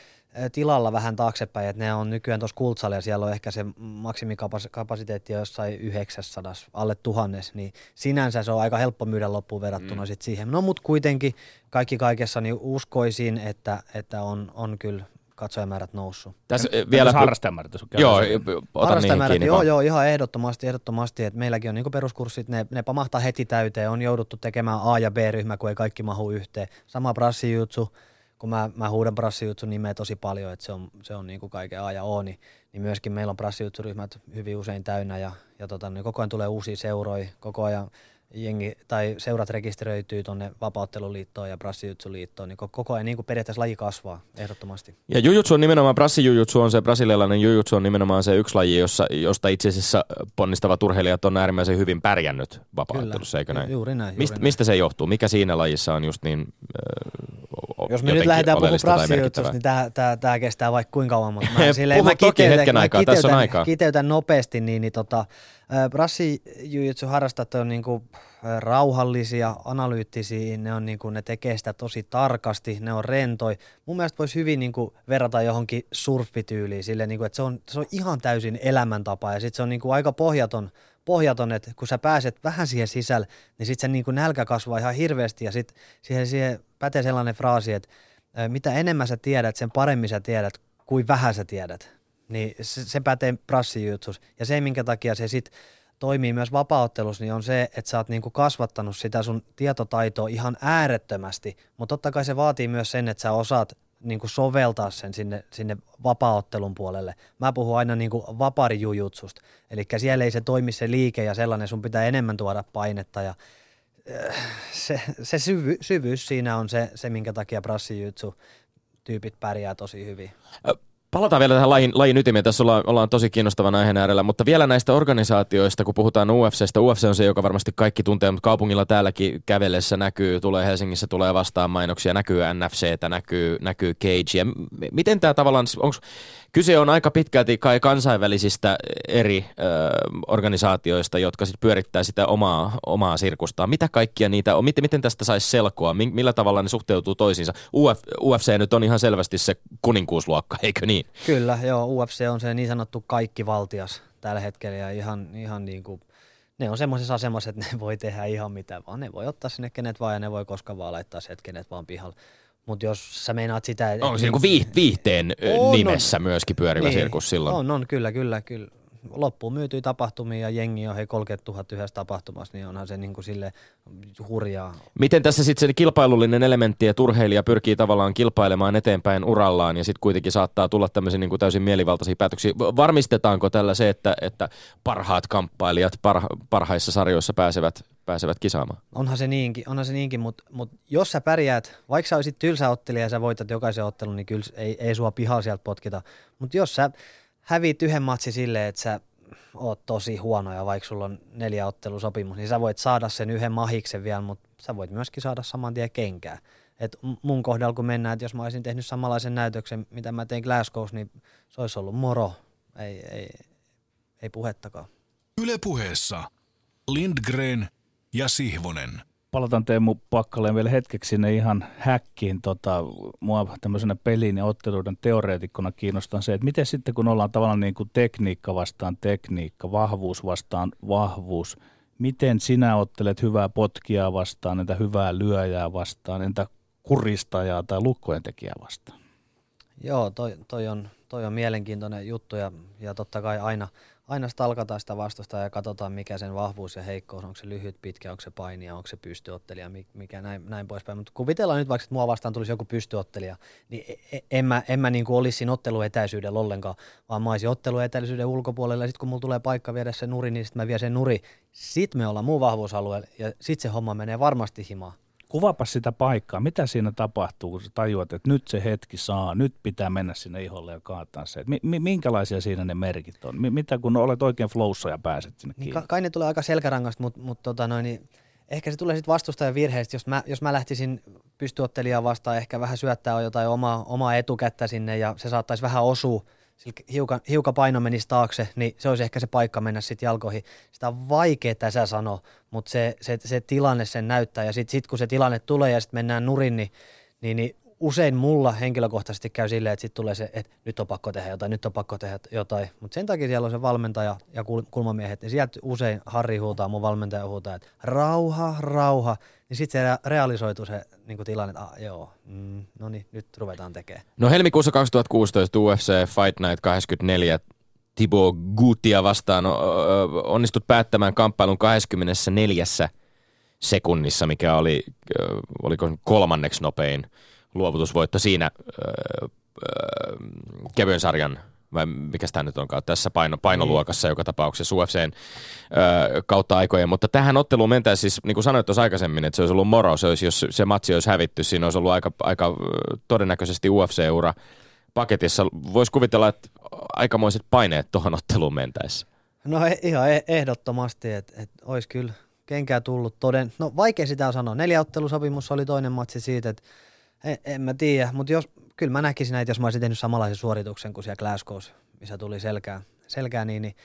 tilalla vähän taaksepäin, että ne on nykyään tuossa Kultsalilla, siellä on ehkä se maksimikapasiteetti jossain yhdeksänsataa, alle tuhannes, niin sinänsä se on aika helppo myydä loppuun verrattuna mm. sit siihen. No mutta kuitenkin kaikki kaikessa niin uskoisin, että, että on, on kyllä katsojamäärät noussut. Tässä ja, vielä harrastajamäärät. Joo, otan niihin kiinni. Joo, joo, ihan ehdottomasti, ehdottomasti, että meilläkin on niin kuin peruskurssit, ne, ne pamahtaa heti täyteen, on jouduttu tekemään A- ja B-ryhmä, kun ei kaikki mahu yhteen. Sama brassijutsu. Kun mä, mä huudan brassijutsun nimeä tosi paljon, että se on, se on niin kuin kaiken A ja O, niin, niin myöskin meillä on brassijutsuryhmät hyvin usein täynnä ja, ja tota, niin koko ajan tulee uusia seuroja, koko ajan jengi, tai seurat rekisteröityy tuonne Vapautteluliittoon ja Brassijutsuliittoon, niin koko ajan niin kuin periaatteessa laji kasvaa ehdottomasti. Ja jujutsu on nimenomaan, brassijujutsu on se, brasilialainen jujutsu on nimenomaan se yksi laji, jossa, josta itse asiassa ponnistavat urheilijat on äärimmäisen hyvin pärjännyt vapauttelussa, eikö näin? Juuri näin. Juuri Mist, näin. Mistä se johtuu? Mikä siinä lajissa on just niin äh, Jos me nyt lähdetään puhumaan brassijutsusta, niin tämä, tämä, tämä kestää vaikka kuinka kauan, mutta mä, silleen, mä kiteytän, aikaa. Mä kiteytän, kiteytän nopeasti, niin, niin tota... Brassijujutsu-harrastajat on niinku rauhallisia, analyyttisiä, ne, on niinku, ne tekee sitä tosi tarkasti, ne on rentoja. Mun mielestä voisi hyvin niinku verrata johonkin surfityyliin, silleen, niinku, että se on, se on ihan täysin elämäntapa ja sitten se on niinku aika pohjaton, pohjaton, että kun sä pääset vähän siihen sisälle, niin sitten se niinku nälkä kasvaa ihan hirveästi ja sitten siihen, siihen pätee sellainen fraasi, että mitä enemmän sä tiedät, sen paremmin sä tiedät, kuin vähän sä tiedät. Niin se, se pätee brassijutsus. Ja se, minkä takia se sit toimii myös vapaaottelussa, niin on se, että sä oot niinku kasvattanut sitä sun tietotaitoa ihan äärettömästi. Mutta totta kai se vaatii myös sen, että sä osaat niinku soveltaa sen sinne, sinne vapaaottelun puolelle. Mä puhun aina niinku vaparijujutsusta. Eli siellä ei se toimi se liike ja sellainen, sun pitää enemmän tuoda painetta. Ja se se syvy, syvyys siinä on se, se minkä takia brassijutsu-tyypit pärjää tosi hyvin. Palataan vielä tähän lajin, lajin ytimeen. Tässä ollaan, ollaan tosi kiinnostavan aiheen äärellä, mutta vielä näistä organisaatioista, kun puhutaan U F C:stä. U F C on se, joka varmasti kaikki tuntee, mutta kaupungilla täälläkin kävellessä näkyy, tulee Helsingissä, tulee vastaan mainoksia, näkyy N F C:tä, näkyy, näkyy Cageä. Miten tämä tavallaan, onko, kyse on aika pitkälti kai kansainvälisistä eri ö, organisaatioista, jotka sit pyörittää sitä omaa, omaa sirkustaan. Mitä kaikkia niitä on? Miten, miten tästä saisi selkoa? Millä tavalla ne suhteutuu toisiinsa? U F, U F C nyt on ihan selvästi se kuninkuusluokka, eikö niin? Kyllä, joo. U F C on se niin sanottu kaikkivaltias tällä hetkellä ja ihan, ihan niin kuin, ne on semmoisessa asemassa, että ne voi tehdä ihan mitä vaan. Ne voi ottaa sinne kenet vaan ja ne voi koskaan vaan laittaa se, että kenet vaan pihalle. Mutta jos sä meinaat sitä... Onko niin, se niinku viihteen on, nimessä on, myöskin pyörivä niin, sirkus silloin? On, on, kyllä, kyllä, kyllä. Loppuun myytyy tapahtumia ja jengi on hei kolmekymmentätuhatta yhdessä tapahtumassa, niin onhan se niinku sille hurjaa. Miten tässä sitten se kilpailullinen elementti, että urheilija pyrkii tavallaan kilpailemaan eteenpäin urallaan ja sitten kuitenkin saattaa tulla tämmöisiä niinku täysin mielivaltaisia päätöksiä. Varmistetaanko tällä se, että, että parhaat kamppailijat parha- parhaissa sarjoissa pääsevät, pääsevät kisaamaan? Onhan se niinkin, onhan se niinkin, mutta mut jos sä pärjäät, vaikka sä olisit tylsä ottelija ja sä voitat jokaisen ottelun, niin kyllä ei, ei sua pihaa sieltä potkita, mutta jos sä häviit yhden matsi silleen, että sä oot tosi huono ja vaikka sulla on neljä ottelusopimus, niin sä voit saada sen yhden mahiksen vielä, mutta sä voit myöskin saada saman tien kenkään. Et mun kohdalla kun mennään, että jos mä olisin tehnyt samanlaisen näytöksen, mitä mä tein Glasgowssa, niin se olisi ollut moro. Ei, ei, ei puhettakaan. Yle Puheessa Lindgren ja Sihvonen. Palataan Teemu Packalén vielä hetkeksi sinne ihan häkkiin. Tota, mua tämmöisenä pelin ja otteluiden teoreetikkona kiinnostaa se, että miten sitten kun ollaan tavallaan niin kuin tekniikka vastaan tekniikka, vahvuus vastaan vahvuus, miten sinä ottelet hyvää potkijaa vastaan, entä hyvää lyöjää vastaan, entä kuristajaa tai lukkojen tekijää vastaan? Joo, toi, toi, on, toi on mielenkiintoinen juttu ja, ja totta kai aina... Aina stalkataan sitä vastustaa ja katsotaan, mikä sen vahvuus ja heikkous on, onko se lyhyt, pitkä, onko se painia, onko se pystyottelija, mikä näin, näin poispäin. Mutta kuvitellaan nyt vaikka, että mua vastaan tulisi joku pystyottelija, niin en mä, en mä niin kuin olisi siinä otteluetäisyydellä ollenkaan, vaan mä olisin otteluetäisyyden ulkopuolella ja sitten kun mulla tulee paikka viedä se nuri, niin sitten mä vien sen nuri. Sitten me ollaan muu vahvuusalueella ja sitten se homma menee varmasti himaan. Kuvaapa sitä paikkaa. Mitä siinä tapahtuu, kun sä tajuat, että nyt se hetki saa, nyt pitää mennä sinne iholle ja kaataan se. Mi- minkälaisia siinä ne merkit on? M- mitä kun olet oikein flowssa ja pääset sinne kiinni? Niin, kai ne tulee aika selkärangasta, mutta mut, tota, ehkä se tulee sitten vastustajan virheistä, jos mä, jos mä lähtisin pystyottelijaa vastaan, ehkä vähän syöttää jotain omaa, omaa etukättä sinne ja se saattaisi vähän osua, hiukan, hiukan paino menisi taakse, niin se olisi ehkä se paikka mennä sitten jalkoihin. Sitä on vaikea tässä sanoa, mutta se, se, se tilanne sen näyttää ja sitten sit kun se tilanne tulee ja sitten mennään nurin, niin, niin, niin usein mulla henkilökohtaisesti käy silleen, että sitten tulee se, että nyt on pakko tehdä jotain, nyt on pakko tehdä jotain. Mutta sen takia siellä on se valmentaja ja kulmamiehet, niin sieltä usein Harri huutaa, mun valmentaja huutaa, että rauha, rauha. Niin sitten se realisoituu se niin kuin tilanne, että ah, joo, mm, no niin, nyt ruvetaan tekemään. No helmikuussa kaksituhattakuusitoista U F C Fight Night kaksikymmentäneljä Thibaut Gutia vastaan onnistut päättämään kamppailun kaksikymmentäneljä sekunnissa, mikä oli, oliko kolmanneksi nopein luovutusvoitto siinä öö, öö, kevyen sarjan, vai mikä sitä nyt onkaan, tässä paino, painoluokassa joka tapauksessa U F C:n öö, kautta aikojen. Mutta tähän otteluun mentäisiin siis, niin kuin sanoit tuossa aikaisemmin, että se olisi ollut moro, se olisi, jos se matsi olisi hävitty, siinä olisi ollut aika, aika todennäköisesti U F C-ura paketissa. Voisi kuvitella, että aikamoiset paineet tuohon otteluun mentäisiin. No ihan ehdottomasti, että et olisi kyllä kenkään tullut toden. No vaikea sitä sanoa, neljä ottelusopimus oli toinen matsi siitä, että En, en mä tiedä, mutta jos, kyllä mä näkisin näitä, jos mä olisin tehnyt samanlaisen suorituksen kuin siellä Glasgow's, missä tuli selkää, selkää niin, niin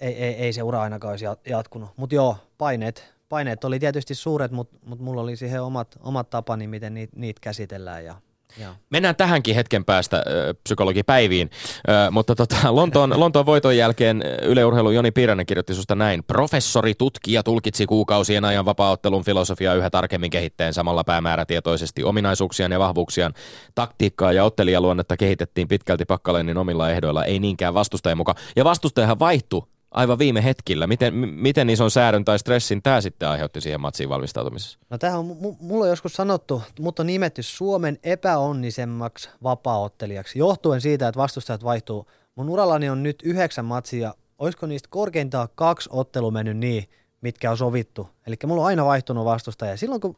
ei, ei, ei se ura ainakaan olisi jatkunut. Mutta joo, paineet, paineet oli tietysti suuret, mutta mut mulla oli siihen omat, omat tapani, miten niitä niit käsitellään. Ja, ja. Mennään tähänkin hetken päästä äh, psykologipäiviin, äh, mutta tota, Lontoon, Lontoon voiton jälkeen Yle Urheilun Joni Piirainen kirjoitti susta näin. Professori, tutkija tulkitsi kuukausien ajan vapaaottelun filosofiaa yhä tarkemmin kehittäen samalla päämäärätietoisesti ominaisuuksiaan ja vahvuuksiaan. Taktiikkaa ja ottelijaluonnetta kehitettiin pitkälti Packalénin omilla ehdoilla, ei niinkään vastustajan mukaan. Ja vastustajahan vaihtui aivan viime hetkillä. Miten, m- miten ison säärön tai stressin tämä sitten aiheutti siihen matsiin valmistautumisessa? No tämähän on, m- mulla on joskus sanottu, mutta on nimetty Suomen epäonnisemmaksi vapaaottelijaksi, johtuen siitä, että vastustajat vaihtuu. Mun urallani on nyt yhdeksän matsia, olisiko niistä korkeintaan kaksi ottelu mennyt niin, mitkä on sovittu. Eli mulla on aina vaihtunut vastustaja. Silloin kun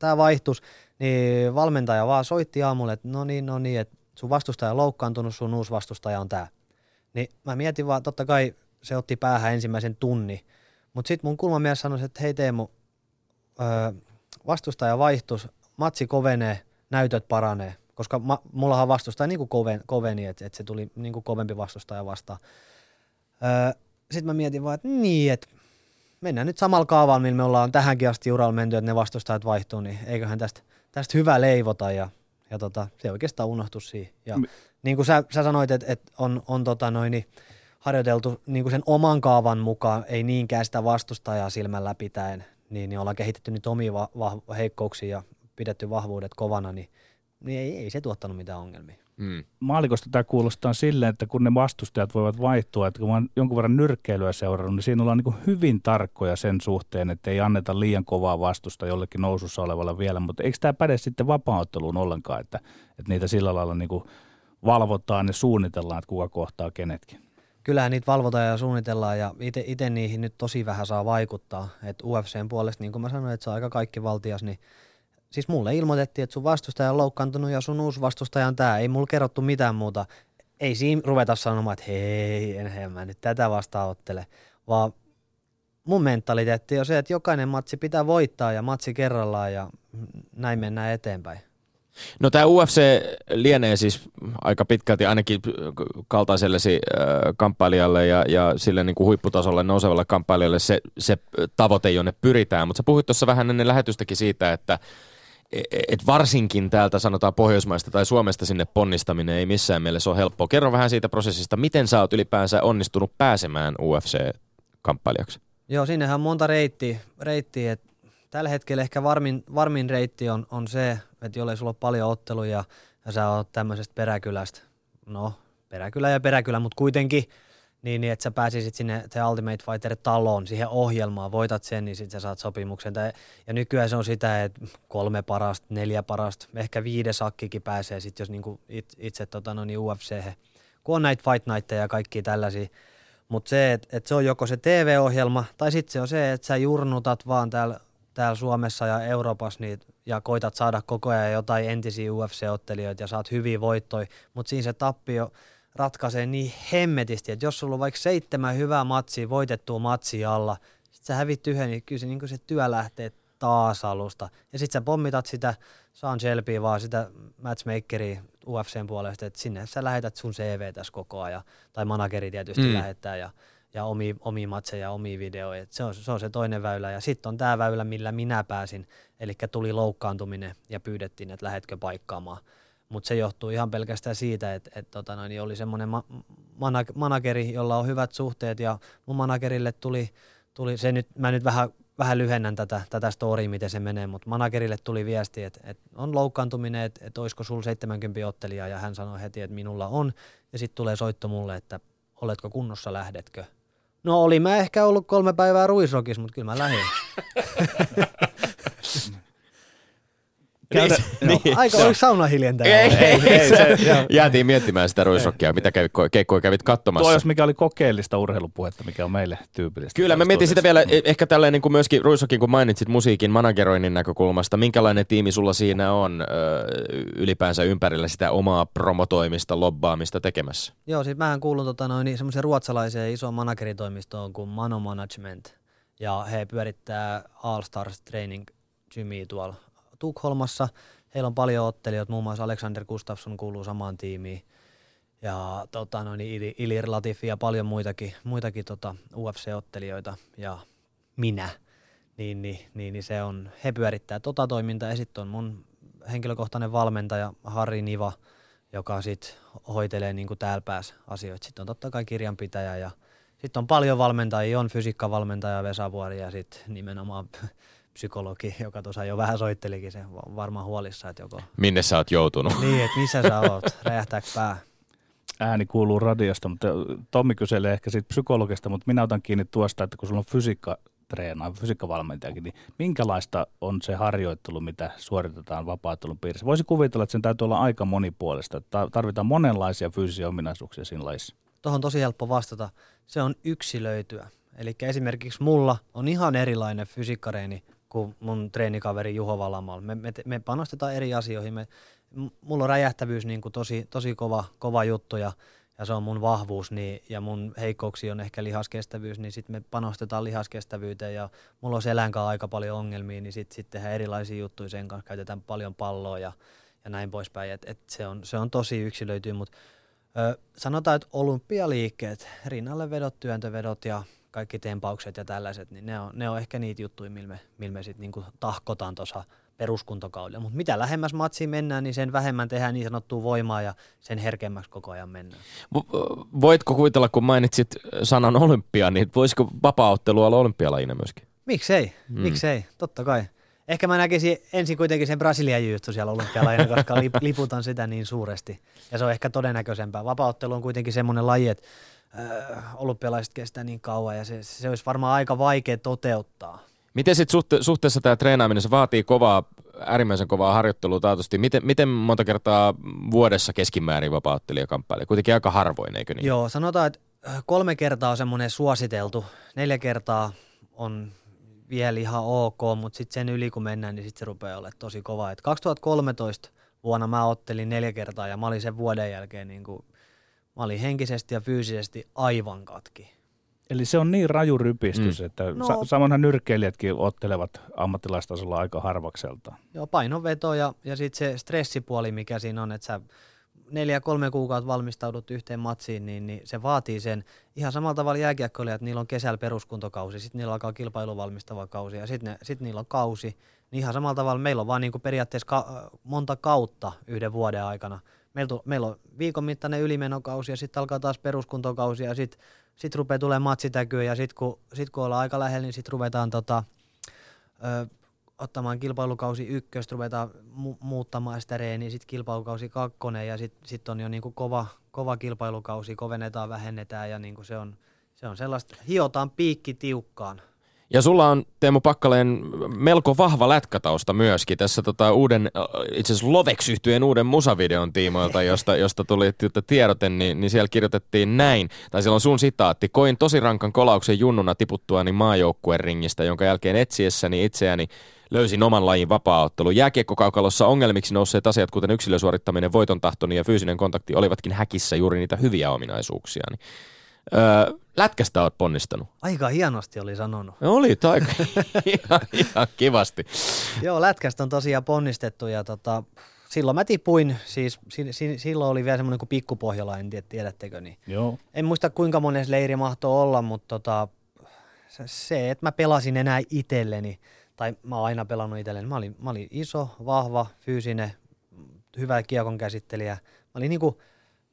tämä vaihtus, niin valmentaja vaan soitti aamulle, että no niin, no niin, että sun vastustaja on loukkaantunut, sun uusi vastustaja on tämä. Niin mä mietin vaan, totta kai se otti päähän ensimmäisen tunnin. Mutta sitten mun kulmamies sanoi, että hei Teemu, öö, vastustaja vaihtus, matsi kovenee, näytöt paranee. Koska ma, mullahan vastustaja niin kuin koven, koveni, että et se tuli niin kuin kovempi vastustaja vastaan. Öö, sitten mä mietin vaan, että niin, että mennään nyt samalla kaavalla, millä me ollaan tähänkin asti uralla menty, että ne vastustajat vaihtuu, niin eiköhän tästä, tästä hyvä leivota. Ja, ja tota, se oikeastaan unohtui siihen. Ja, niin kuin sä, sä sanoit, että et on, on tota noin, niin, harjoiteltu niin kuin sen oman kaavan mukaan, ei niinkään sitä vastustajaa silmällä pitäen, niin, niin ollaan kehitetty nyt omia va- va- heikkouksia ja pidetty vahvuudet kovana, niin, niin ei, ei se tuottanut mitään ongelmia. Mm. Maalikosta tämä kuulostaa silleen, että kun ne vastustajat voivat vaihtua, että kun olen jonkun verran nyrkkeilyä seurannut, niin siinä ollaan niin kuin hyvin tarkkoja sen suhteen, että ei anneta liian kovaa vastusta jollekin nousussa olevalle vielä, mutta eikö tämä päde sitten vapaaotteluun ollenkaan, että, että niitä sillä lailla niin kuin valvotaan ja suunnitellaan, että kuka kohtaa kenetkin? Kyllähän niitä valvotaan ja suunnitellaan ja itse niihin nyt tosi vähän saa vaikuttaa. Et U F C:n puolesta, niin kuin mä sanoin, että se on aika kaikki valtias, niin siis mulle ilmoitettiin, että sun vastustaja on loukkaantunut ja sun uusi vastustaja on tää. Ei mulla kerrottu mitään muuta. Ei siinä ruveta sanomaan, että hei, enhän mä nyt tätä vastaan ottele. Vaan mun mentaliteetti on se, että jokainen matsi pitää voittaa ja matsi kerrallaan ja näin mennään eteenpäin. No tämä U F C lienee siis aika pitkälti ainakin kaltaisellesi kamppailijalle ja, ja sille niin kuin huipputasolle nousevalle kamppailijalle se, se tavoite, jonne pyritään. Mutta sä puhuit tuossa vähän ennen lähetystäkin siitä, että et varsinkin täältä sanotaan Pohjoismaista tai Suomesta sinne ponnistaminen ei missään mielessä ole helppoa. Kerro vähän siitä prosessista, miten sä oot ylipäänsä onnistunut pääsemään U F C-kamppailijaksi? Joo, sinnehän on monta reittiä, reittiä että tällä hetkellä ehkä varmin, varmin reitti on, on se, että jollei sulla ole paljon otteluja ja sä oot tämmöisestä peräkylästä, no peräkylä ja peräkylä, mutta kuitenkin niin, että sä pääsisit sinne The Ultimate Fighter-taloon, siihen ohjelmaan, voitat sen, niin sit sä saat sopimuksen. Ja nykyään se on sitä, että kolme parasta, neljä parasta, ehkä viides akkikin pääsee sit, jos niinku itse tota, no niin U F C:hen, kun on näitä Fight Nightteja ja kaikkia tällaisia. Mutta se, että et se on joko se T V-ohjelma tai sitten se on se, että sä jurnutat vaan täällä täällä Suomessa ja Euroopassa niitä, ja koitat saada koko ajan jotain entisiä U F C-ottelijoita ja saat hyviä voittoja, mutta siinä se tappio ratkaisee niin hemmetisti, että jos sulla on vaikka seitsemän hyvää matsia, voitettua matsia alla, sitten sä hävit yhden, niin kyllä se, niin se työ lähtee taas alusta. Ja sitten sä pommitat sitä Sean Shelbyä vaan sitä matchmakeria U F C:n puolesta, että sinne sä lähetät sun C V tässä koko ajan. Tai manageri tietysti mm. lähettää ja, ja omia, omia matseja, omia videoja. Se on, se on se toinen väylä. Ja sitten on tää väylä, millä minä pääsin. Eli tuli loukkaantuminen ja pyydettiin, että lähetkö paikkaamaan. Mutta se johtuu ihan pelkästään siitä, että et, tota noin, oli semmoinen ma- manag- manageri, jolla on hyvät suhteet. Ja mun managerille tuli, tuli se nyt, mä nyt vähän... Vähän lyhennän tätä, tätä storya, miten se menee, mutta managerille tuli viesti, että, että on loukkaantuminen, että, että olisiko sulla seitsemänkymmentä ottelijaa, ja hän sanoi heti, että minulla on, ja sitten tulee soitto mulle, että oletko kunnossa, lähdetkö? No oli mä ehkä ollut kolme päivää Ruisrokissa, mutta kyllä mä lähdin. Käytä, niin, no, aika oli sauna hiljentäjä. Ei, ei, ei, se, jäätiin miettimään sitä Ruisrockia, mitä kävi, keikkoja kävit katsomassa. Tuo jos mikä oli kokeellista urheilupuhetta, mikä on meille tyypillistä. Kyllä, mä mietin sitä vielä, ehkä tälleen niin kuin myöskin Ruisrockin, kun mainitsit musiikin manageroinnin näkökulmasta, minkälainen tiimi sulla siinä on ylipäänsä ympärillä sitä omaa promotoimista, lobbaamista tekemässä? Joo, siis mähän kuulun tota, noin, semmoiseen ruotsalaiseen isoon manageritoimistoon kuin Mano Management, ja he pyörittää All Stars Training Gymiä tuolla Tukholmassa. Heillä on paljon ottelijoita, muun muassa Alexander Gustafsson kuuluu samaan tiimiin ja tota, noin, Ilir Latifi ja paljon muitakin, muitakin tota, U F C-ottelijoita ja minä, niin, niin, niin, niin se on, he pyörittää tota toimintaa ja sitten on mun henkilökohtainen valmentaja Harri Niva, joka sitten hoitelee niin kuin täällä päässä asioita. Sitten on totta kai kirjanpitäjä ja sitten on paljon valmentajia, on fysiikkavalmentaja Vesa Vuori ja sitten nimenomaan psykologi, joka tuossa jo vähän soittelikin, se varmaan huolissa, että joko... Minne sä oot joutunut? Niin, että missä sä oot, räjähtääkö pää? Ääni kuuluu radiosta, mutta Tommi kyselee ehkä siitä psykologista, mutta minä otan kiinni tuosta, että kun sulla on fysiikkatreenaa, fysiikkavalmentajakin, niin minkälaista on se harjoittelu, mitä suoritetaan vapaa-ottelun piirissä? Voisi kuvitella, että sen täytyy olla aika monipuolista, että tarvitaan monenlaisia fyysisiä ominaisuuksia siinä lajissa. Tuohon on tosi helppo vastata. Se on yksilöityä. Eli esimerkiksi mulla on ihan erilainen fysiikkareeni kuin mun treenikaveri Juho Valamalla. Me, me, me panostetaan eri asioihin. Me, mulla on räjähtävyys niin kuin tosi, tosi kova, kova juttu ja, ja se on mun vahvuus niin, ja mun heikkouksi on ehkä lihaskestävyys, niin sitten me panostetaan lihaskestävyyteen ja mulla on selän kanssa aika paljon ongelmia, niin sitten sit tehdään erilaisia juttuja sen kanssa, käytetään paljon palloa ja, ja näin poispäin. Et, et se, on, se on tosi yksilöity, mutta ö, sanotaan, että olympialiikkeet, rinnalle vedot, työntövedot ja kaikki tempaukset ja tällaiset, niin ne on, ne on ehkä niitä juttuja, millä me, millä me sit niinku tahkotaan tuossa peruskuntokaudella. Mutta mitä lähemmäs matsiin mennään, niin sen vähemmän tehdään niin sanottua voimaa ja sen herkemmäksi koko ajan mennään. Voitko kuvitella, kun mainitsit sanan olympia, niin voisiko vapaa-ottelu olla olympialajina myöskin? Miksei, mm. miksei, totta kai. Ehkä mä näkisin ensin kuitenkin sen Brasilian jiu-jitsun siellä olympialajina, koska liputan sitä niin suuresti. Ja se on ehkä todennäköisempää. Vapaa-ottelu on kuitenkin semmoinen laji, että olympialaiset kestää niin kauan ja se, se olisi varmaan aika vaikea toteuttaa. Miten sit suhte- suhteessa tämä treenaaminen, se vaatii kovaa, äärimmäisen kovaa harjoittelua taatusti. Miten, miten monta kertaa vuodessa keskimäärin vapaa-ottelija kamppailee? Kuitenkin aika harvoin, eikö niin? Joo, sanotaan, että kolme kertaa on semmoinen suositeltu, neljä kertaa on vielä ihan ok, mutta sitten sen yli kun mennään, niin sitten se rupeaa olemaan tosi kovaa. Et kaksituhattakolmetoista vuonna mä ottelin neljä kertaa ja mä olin sen vuoden jälkeen niin kuin mä olin henkisesti ja fyysisesti aivan katki. Eli se on niin raju rypistys, mm. että no, sa- samoinhan nyrkkeilijätkin ottelevat ammattilaistasolla aika harvakseltaan. Joo, painonveto ja, ja sitten se stressipuoli, mikä siinä on, että sä neljä kolme kuukautta valmistaudut yhteen matsiin, niin, niin se vaatii sen. Ihan samalla tavalla jääkiekkoilijat, niillä on kesällä peruskuntokausi, sitten niillä alkaa kilpailuvalmistava kausi ja sitten sit niillä on kausi. Niin ihan samalla tavalla meillä on vaan niinku periaatteessa ka- monta kautta yhden vuoden aikana. Meillä on viikon mittainen ylimenokausi ja sitten alkaa taas peruskuntokausi ja sitten sit rupeaa tulemaan matsitäkyä ja sitten kun, sit kun ollaan aika lähellä, niin sitten ruvetaan tota, ö, ottamaan kilpailukausi ykköstä, ruvetaan mu- muuttamaan sitä reeniä, sitten kilpailukausi kakkonen ja sitten sit on jo niinku kova, kova kilpailukausi, kovennetaan, vähennetään ja niinku se, on, se on sellaista, hiotaan piikki tiukkaan. Ja sulla on, Teemu Packalén, melko vahva lätkätausta myöskin tässä tota uuden, itse asiassa Lovex-yhtyeen uuden musavideon tiimoilta, josta, josta tuli tiedote, niin, niin siellä kirjoitettiin näin, tai siellä on sun sitaatti. Koin tosi rankan kolauksen junnuna tiputtuani maajoukkueen ringistä, jonka jälkeen etsiessäni itseäni löysin oman lajin vapaa-ottelun. Jääkiekkokaukalossa ongelmiksi nousseet asiat, kuten yksilösuorittaminen, voitontahtoni ja fyysinen kontakti, olivatkin häkissä juuri niitä hyviä ominaisuuksia. Öö, lätkästä oot ponnistanut. Aika hienosti oli sanonut. No, oli, aika ihan, ihan kivasti. Joo, lätkästä on tosiaan ponnistettu ja tota, silloin mä tipuin, siis si, si, silloin oli vielä semmoinen kuin pikkupohjalainen, tiedät, tiedättekö niin. Joo. En muista kuinka mones leiri mahtoi olla, mutta tota, se, että mä pelasin enää itselleni, tai mä oon aina pelannut itselleni, mä olin, mä olin iso, vahva, fyysinen, hyvä kiekon käsittelijä. Mä olin niin kuin,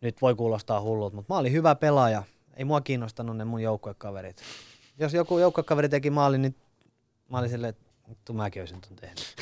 nyt voi kuulostaa hullut, mutta mä olin hyvä pelaaja. Ei mua kiinnostanut ne mun joukkuekaverit. Jos joku joukkuekaveri teki maalin, niin mä olin silleen, että mäkin olisin ton tehnyt.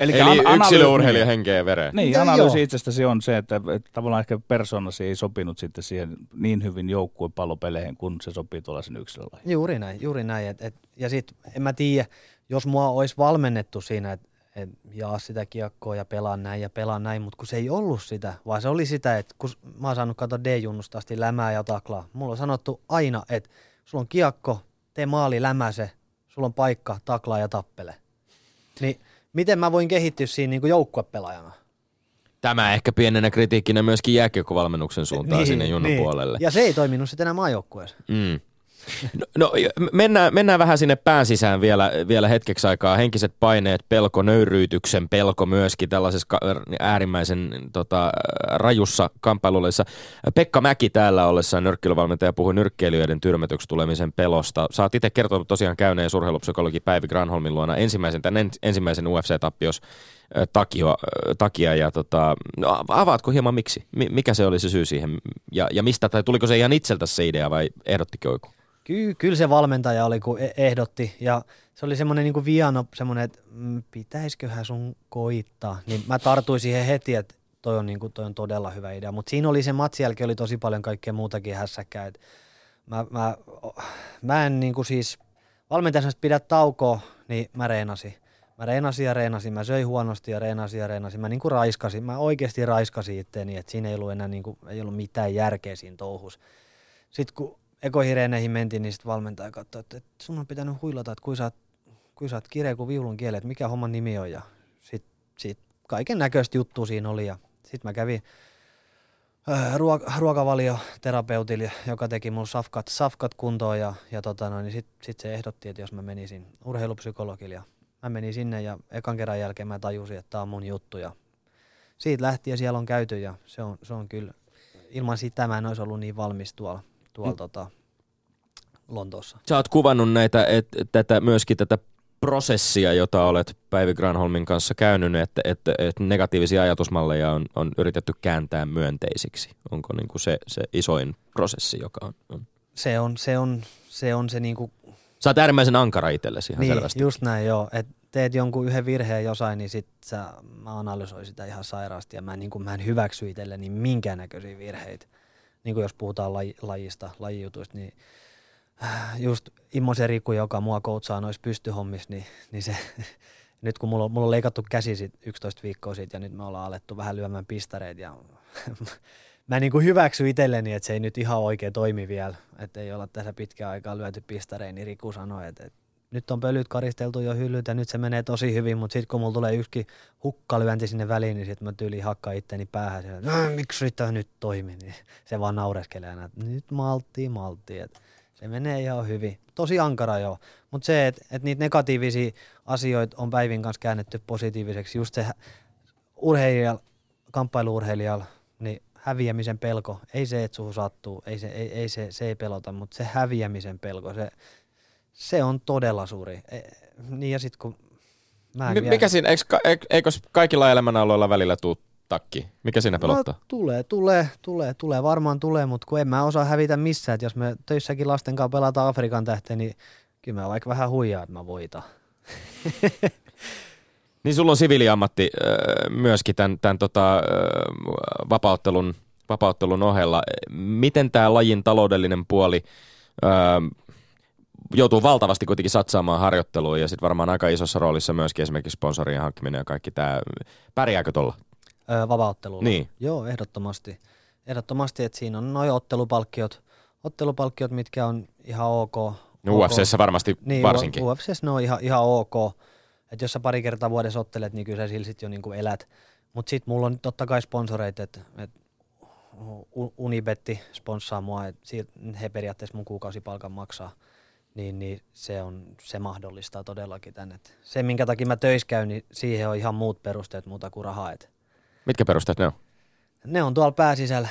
Eli an- yksilöurheilija henkeä ja vereen. Niin, analyysi itsestäsi on se, että, että tavallaan ehkä persoonasi ei sopinut sitten siihen niin hyvin joukkuepallopeleihin, kun se sopii tuollaisen yksilölajiin. Juuri näin, juuri näin. Et, et, ja sitten en mä tiedä, jos mua olisi valmennettu siinä, että et jaa sitä kiekkoa ja pelaa näin ja pelaa näin, mutta kun se ei ollut sitä, vaan se oli sitä, että kun mä oon saanut katsoa D-junnusta asti lämää ja taklaa, mulla on sanottu aina, että sulla on kiekko, tee maali, lämää se, sulla on paikka, taklaa ja tappele. Niin miten mä voin kehittyä siinä niin kuin joukkuepelaajana? Tämä ehkä pienenä kritiikkinä myöskin jääkiekkovalmennuksen suuntaan niin, sinne junnon niin. puolelle. Ja se ei toiminut sitten enää maajoukkueessa. Mm. No, no mennään, mennään vähän sinne pään sisään vielä, vielä hetkeksi aikaa. Henkiset paineet, pelko, nöyryytyksen pelko myöskin tällaisessa ka- äärimmäisen tota, rajussa kamppailullisessa. Pekka Mäki täällä ollessaan nyrkkeilyvalmentaja puhui nyrkkeilijöiden tyrmätyksi tulemisen pelosta. Sä oot itse kertonut tosiaan käyneen urheilupsykologi Päivi Granholmin luona ensimmäisen, tämän ensimmäisen U F C-tappios takia, takia ja tota, no, avaatko hieman miksi? Mikä se oli se syy siihen ja, ja mistä tai tuliko se ihan itseltä se idea vai ehdottiko joku? Ky- kyllä se valmentaja oli, kun ehdotti, ja se oli semmoinen niin kuin viano, semmoinen, että mm, pitäisiköhän sun koittaa. Niin mä tartuin siihen heti, että toi on, niin kuin, toi on todella hyvä idea, mutta siinä oli se matsi jälkeen, oli tosi paljon kaikkea muutakin hässäkkää. Mä, mä, mä en niin kuin siis, valmentajana pidä taukoa, niin mä reenasin. Mä reenasin ja reenasin, mä söin huonosti ja reenasin ja reenasin. Mä niin kuin raiskasin, mä oikeasti raiskasin itteeni, että siinä ei ollut enää niin kuin, ei ollut mitään järkeä siinä touhussa. Sitten kun ekoihin reeneihin mentiin, niin sitten valmentaja katsoi, että sun on pitänyt huilata, että kui sä oot, kui sä oot kireä kuin viulun kieli, että mikä homman nimi on. Ja sit, sit kaiken näköistä juttua siinä oli. Sitten mä kävin öö, ruoka, ruokavalioterapeutille, joka teki mun safkat, safkat kuntoon. Ja, ja tota noin, niin sitten sit se ehdotti, että jos mä menisin urheilupsykologille. Mä menin sinne ja ekan kerran jälkeen mä tajusin, että tää on mun juttu. Ja siitä lähtien siellä on käyty ja se on, se on kyllä, ilman sitä mä en olisi ollut niin valmis tuolla. tuolla mm. tota, Lontoossa. Sä oot kuvannut näitä, et, tätä, myöskin tätä prosessia, jota olet Päivi Granholmin kanssa käynyt, että et, et negatiivisia ajatusmalleja on, on yritetty kääntää myönteisiksi. Onko niinku se, se isoin prosessi, joka on? on? Se on se, on, se, on se niinku... Sä oot äärimmäisen ankara itsellesi ihan niin, selvästi. Just näin joo, että teet jonkun yhden virheen jossain, niin sit sä, mä analysoin sitä ihan sairaasti ja mä, niinku, mä en hyväksy itselleni minkäännäköisiä virheitä. Niin kuin jos puhutaan laji, lajista, lajijutuista, niin just Immo se Rikku, joka mua koutsaa noissa pystyhommissa, niin, niin se, nyt kun mulla on, mulla on leikattu käsi sit yksitoista viikkoa sitten ja nyt me ollaan alettu vähän lyömään pistareita ja mä niin kuin hyväksyn itselleni, että se ei nyt ihan oikein toimi vielä, että ei olla tässä pitkään aikaa lyöty pistareita, niin Riku sanoi, että, että nyt on pölyt karisteltu jo hyllyt ja nyt se menee tosi hyvin, mutta sitten kun mulla tulee yksikin hukkalyönti sinne väliin, niin sitten mä tyyliin hakkaan itteni päähän siellä, että miksi tämä nyt toimii, niin se vaan naureskelee aina, että nyt malttii, malttii, että se menee ihan hyvin. Tosi ankara joo, mutta se, että et niitä negatiivisia asioita on Päivin kanssa käännetty positiiviseksi, just se urheilijalla, kamppailu-urheilijalla, niin häviämisen pelko, ei se, että suhun sattuu, ei se, ei, ei se, se ei pelota, mutta se häviämisen pelko, se Se on todella suuri. E, niin ja sit kun mä en M- Mikä siinä, eikö, eikö kaikilla elämänaloilla välillä tuu takki? Mikä siinä pelottaa? No, tulee, tulee, tulee, tulee, varmaan tulee, mutta kun en mä osaa hävitä missään. Et jos me töissäkin lasten kanssa pelataan Afrikan tähteen, niin kyllä mä vaikka vähän huijaa, että mä voitan. Niin sulla on siviiliammatti myöskin tämän, tämän tota, vapauttelun, vapauttelun ohella. Miten tämä lajin taloudellinen puoli... Joutuu valtavasti kuitenkin satsaamaan harjoitteluun ja sitten varmaan aika isossa roolissa myöskin esimerkiksi sponsorien hankkiminen ja kaikki tämä. Pärjääkö tuolla? Öö, vapauttelulla? Niin. Joo, ehdottomasti. Ehdottomasti, että siinä on noin ottelupalkkiot, ottelupalkkiot, mitkä on ihan ok. U F C:ssä varmasti niin, varsinkin. U F C:ssä ne on ihan, ihan ok. Että jos sä pari kertaa vuodessa ottelet, niin kyllä sä sillä sit jo niinku elät. Mutta sitten mulla on totta kai sponsoreita, että et Unibetti sponssaa mua, että he periaatteessa mun kuukausipalkan maksaa, niin, niin se, on, se mahdollistaa todellakin tän. Et se, minkä takia mä töissä käyn, niin siihen on ihan muut perusteet muuta kuin rahaa. Et mitkä perusteet ne on? Ne on tuolla pääsisällä.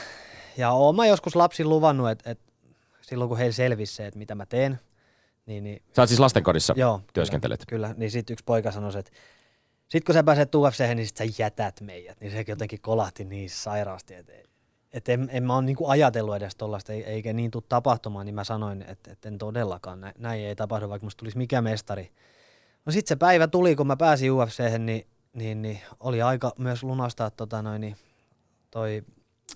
Ja oon mä joskus lapsin luvannut, että et silloin kun heillä selvisi se, että mitä mä teen. Niin, niin, sä oot siis lastenkodissa joo, työskentelet? Kyllä, kyllä. Niin sitten yksi poika sanoi, että sit kun sä pääset U F C:hen, niin sit sä jätät meidät. Niin se jotenkin kolahti niin sairaasti, että et en, en mä ole niinku ajatellut edes tollaista, eikä niin tule tapahtumaan, niin mä sanoin, että et en todellakaan, näin ei tapahdu, vaikka musta tulisi mikä mestari. No sit se päivä tuli, kun mä pääsin U F C:hen, niin, niin, niin oli aika myös lunastaa tota noin, niin toi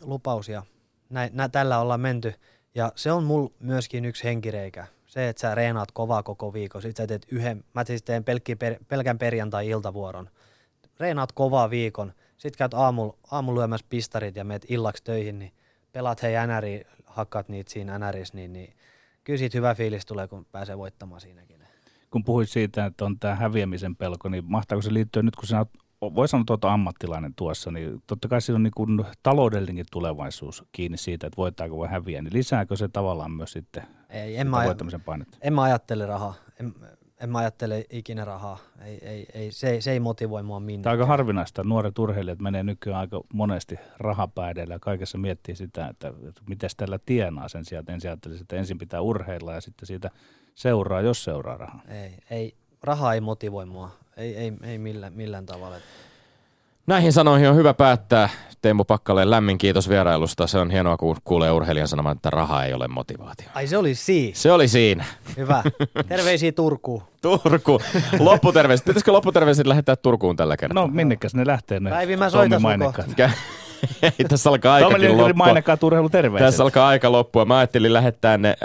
lupaus ja näin, nä, tällä ollaan menty. Ja se on mul myöskin yksi henkireikä. Se, että sä reenaat kovaa koko viikon, sit sä teet yhden, mä siis teen per, pelkän perjantai-iltavuoron. Reenaat kovaa viikon, sit käyt aamulla aamu lyömässä pistarit ja meet illaksi töihin, niin pelaat hei änäriä, hakkaat niitä siinä änärissä, niin, niin kyllä siitä hyvä fiilis tulee, kun pääsee voittamaan siinäkin. Kun puhuit siitä, että on tää häviämisen pelko, niin mahtaako se liittyä nyt, kun sinä olet, voi sanoa tuota ammattilainen tuossa, niin totta kai siinä on niin kuin taloudellinenkin tulevaisuus kiinni siitä, että voittaako voi häviä, niin lisääkö se tavallaan myös sitten ei, en mä voittamisen painetta? En mä ajattele rahaa. En, En mä ajattele ikinä rahaa. Ei, ei, ei, se, se ei motivoi mua minnekään. Tämä on aika harvinaista. Nuoret urheilijat menee nykyään aika monesti rahapäidellä ja kaikessa miettii sitä, että, että miten tällä tienaa sen sijaan. Ensin ajattelisi, että ensin pitää urheilla ja sitten siitä seuraa, jos seuraa rahaa. Ei, ei. Raha ei motivoi mua. Ei, ei, ei millään, millään tavalla. Näihin sanoihin on hyvä päättää. Teemu Packalén, lämmin kiitos vierailusta. Se on hienoa, kun kuulee urheilijan sanomaan, että raha ei ole motivaatio. Ai se oli siinä. Se oli siinä. Hyvä. Terveisiä Turkuun. Turku. Lopputerveiset. Pitäisikö lopputerveiset lähettää Turkuun tällä kertaa? No minnekäs ne lähtee ne? Päivi, mä soitan sun kohta. Ei, tässä alkaa aikakin loppua. Tomi Lindgren mainekaa urheiluterveiset. Tässä alkaa aika loppua. Mä ajattelin lähettää ne äh,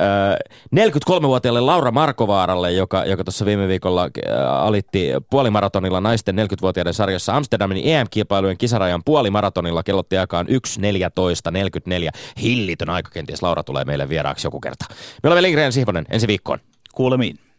neljäkymmentäkolmevuotiaalle Laura Markovaaralle, joka, joka tuossa viime viikolla äh, alitti puolimaratonilla naisten neljäkymmentävuotiaiden sarjassa Amsterdamin E M-kilpailujen kisarajan puolimaratonilla. Kellotti aikaan yksi neljätoista neljäkymmentäneljä. Hillitön aika. Kenties Laura tulee meille vieraaksi joku kerta. Me olemme Lindgren ja Sihvonen. Ensi viikkoon. Kuulemiin.